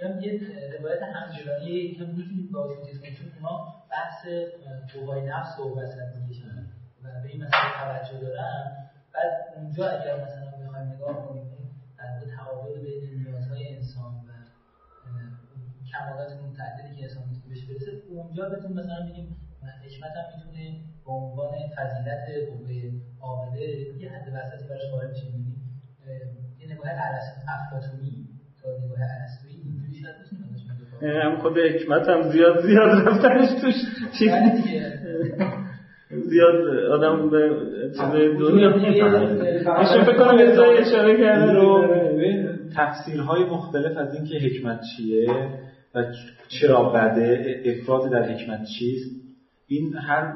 بعد یه روایت همجوری که میتونید باهاش چیز کنید، چون ما بحث قوای نفس رو وسط میکشن و به این مسئله توجه دارن، بعد اونجا اگر مثلا بخوایم نگاه کنیم در مورد تعامل بین نیازهای انسان و کمالات اون تعدیلی که انسان میتونه بهش برسه، اونجا بتونیم مثلا ببینیم حکمت هم میتونه به عنوان فضیلت قوه عامله یه حد وسطی براش قائل بشیم. یه نگاه افلاطونی تا نگاه ارسطویی اینجوری شاید بتونیم ازش بگذریم. یعنی هم خود حکمت هم زیاد رفتنش توش چیز زیاد آدم به چیز دنیا میشه. فکر کنم یه جایی اشاره کرده رو تفسیرهای مختلف از اینکه حکمت چیه و چرا بده، افراط در حکمت چیست. این هر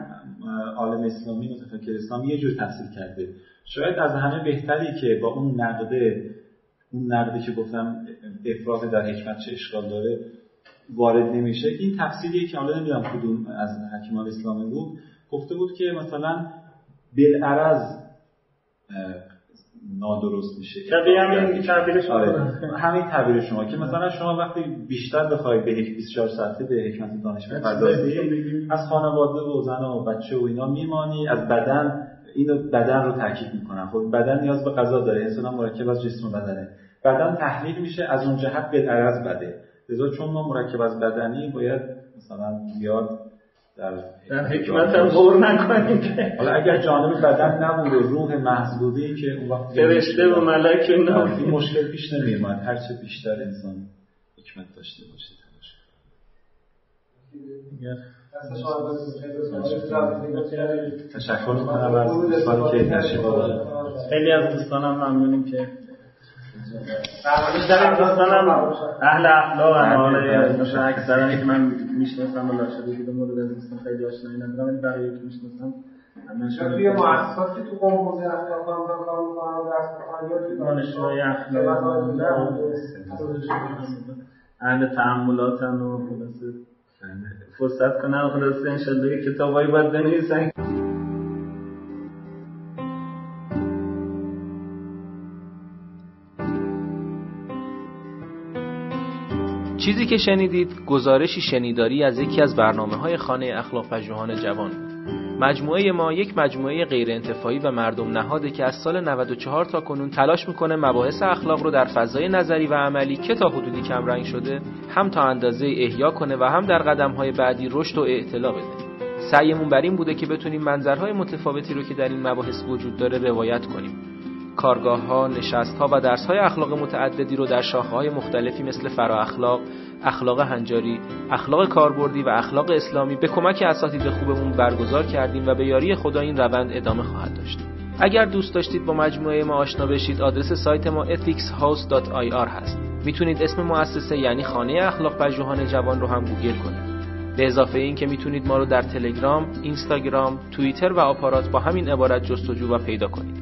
عالم اسلامی متفکر اسلامی یه جور تفسیر کرده. شاید از همه بهتری که با اون نقده که گفتم افراط در حکمت چه اشکال داره وارد نمیشه. این تفسیریه که حالا نمیدونم کدوم از حکیمان اسلامی بود، گفته بود که مثلا بالعرض نادرست میشه. همین تعبیر شما که مثلا شما وقتی بیشتر بخواید به 24 ساعته به حکمت دانشگاه پردازی از خانواده و زن و بچه و اینا میمانی، از بدن، اینو بدن رو تاکید میکنن. خب بدن نیاز به غذا داره، انسان هم مرکب از جسم و بدنه. بدن تحلیل میشه از اون جهت بالعرض بده. لذا چون ما مرکب از بدنی باید مثلا زیاد در حکمت هم غور نکنیم. حالا اگر جانب بدن نبود و روح محض بودی که اون وقت فرشته و ملک این مشکل پیش نمی‌اومد. هر چه بیشتر انسان حکمت داشته باشه تلاش کنه. تشکر می‌کنم از دوستانی که تشریف آوردن. خیلی از دوستانم ممنونیم که دوستانم اهل اخلاق و ماله مثلا اکثرانی که من میشناسم و لاشده بودم مورد از دوستان خیلی آشنایی ندارم، ولی بقیه که میشناسم توی مؤسسات که تو قم حوزه اخلاق کار می‌کنم دانشجوی اخلاق اهل تأملاتن و خلاصه فرصت کنن خلاصه انشالله یک کتابایی باید بنویسن. چیزی که شنیدید گزارشی شنیداری از یکی از برنامه‌های خانه اخلاقپژوهان جوان بود. مجموعه ما یک مجموعه غیرانتفاعی و مردم نهاده که از سال 94 تا کنون تلاش می‌کنه مباحث اخلاق رو در فضای نظری و عملی که تا حدودی کم رنگ شده هم تا اندازه احیا کنه و هم در قدم‌های بعدی رشد و اعتلا بده. سعیمون بر این بوده که بتونیم منظرهای متفاوتی رو که در این مباحث وجود داره روایت کنیم. کارگاه‌ها، نشست‌ها و درس‌های اخلاق متعددی رو در شاخه‌های مختلفی مثل فرااخلاق، اخلاق هنجاری، اخلاق کاربردی و اخلاق اسلامی به کمک اساتید خوبمون برگزار کردیم و به یاری خدا این روند ادامه خواهد داشت. اگر دوست داشتید با مجموعه ما آشنا بشید، آدرس سایت ما ethicshouse.ir هست. میتونید اسم مؤسسه یعنی خانه اخلاق‌پژوهان جوان رو هم گوگل کنید. به اضافه این که میتونید ما رو در تلگرام، اینستاگرام، توییتر و آپارات با همین عبارت جستجو و پیدا کنید.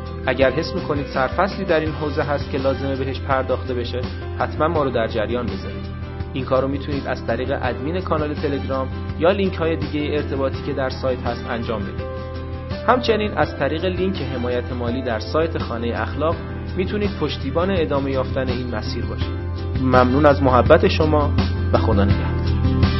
اگر حس می‌کنید سرفصلی در این حوزه هست که لازمه بهش پرداخته بشه، حتما ما رو در جریان بذارید. این کار رو می‌تونید از طریق ادمین کانال تلگرام یا لینک‌های دیگه ارتباطی که در سایت هست انجام بدید. همچنین از طریق لینک حمایت مالی در سایت خانه اخلاق می‌تونید پشتیبان ادامه یافتن این مسیر باشید. ممنون از محبت شما و خدا نگهدار.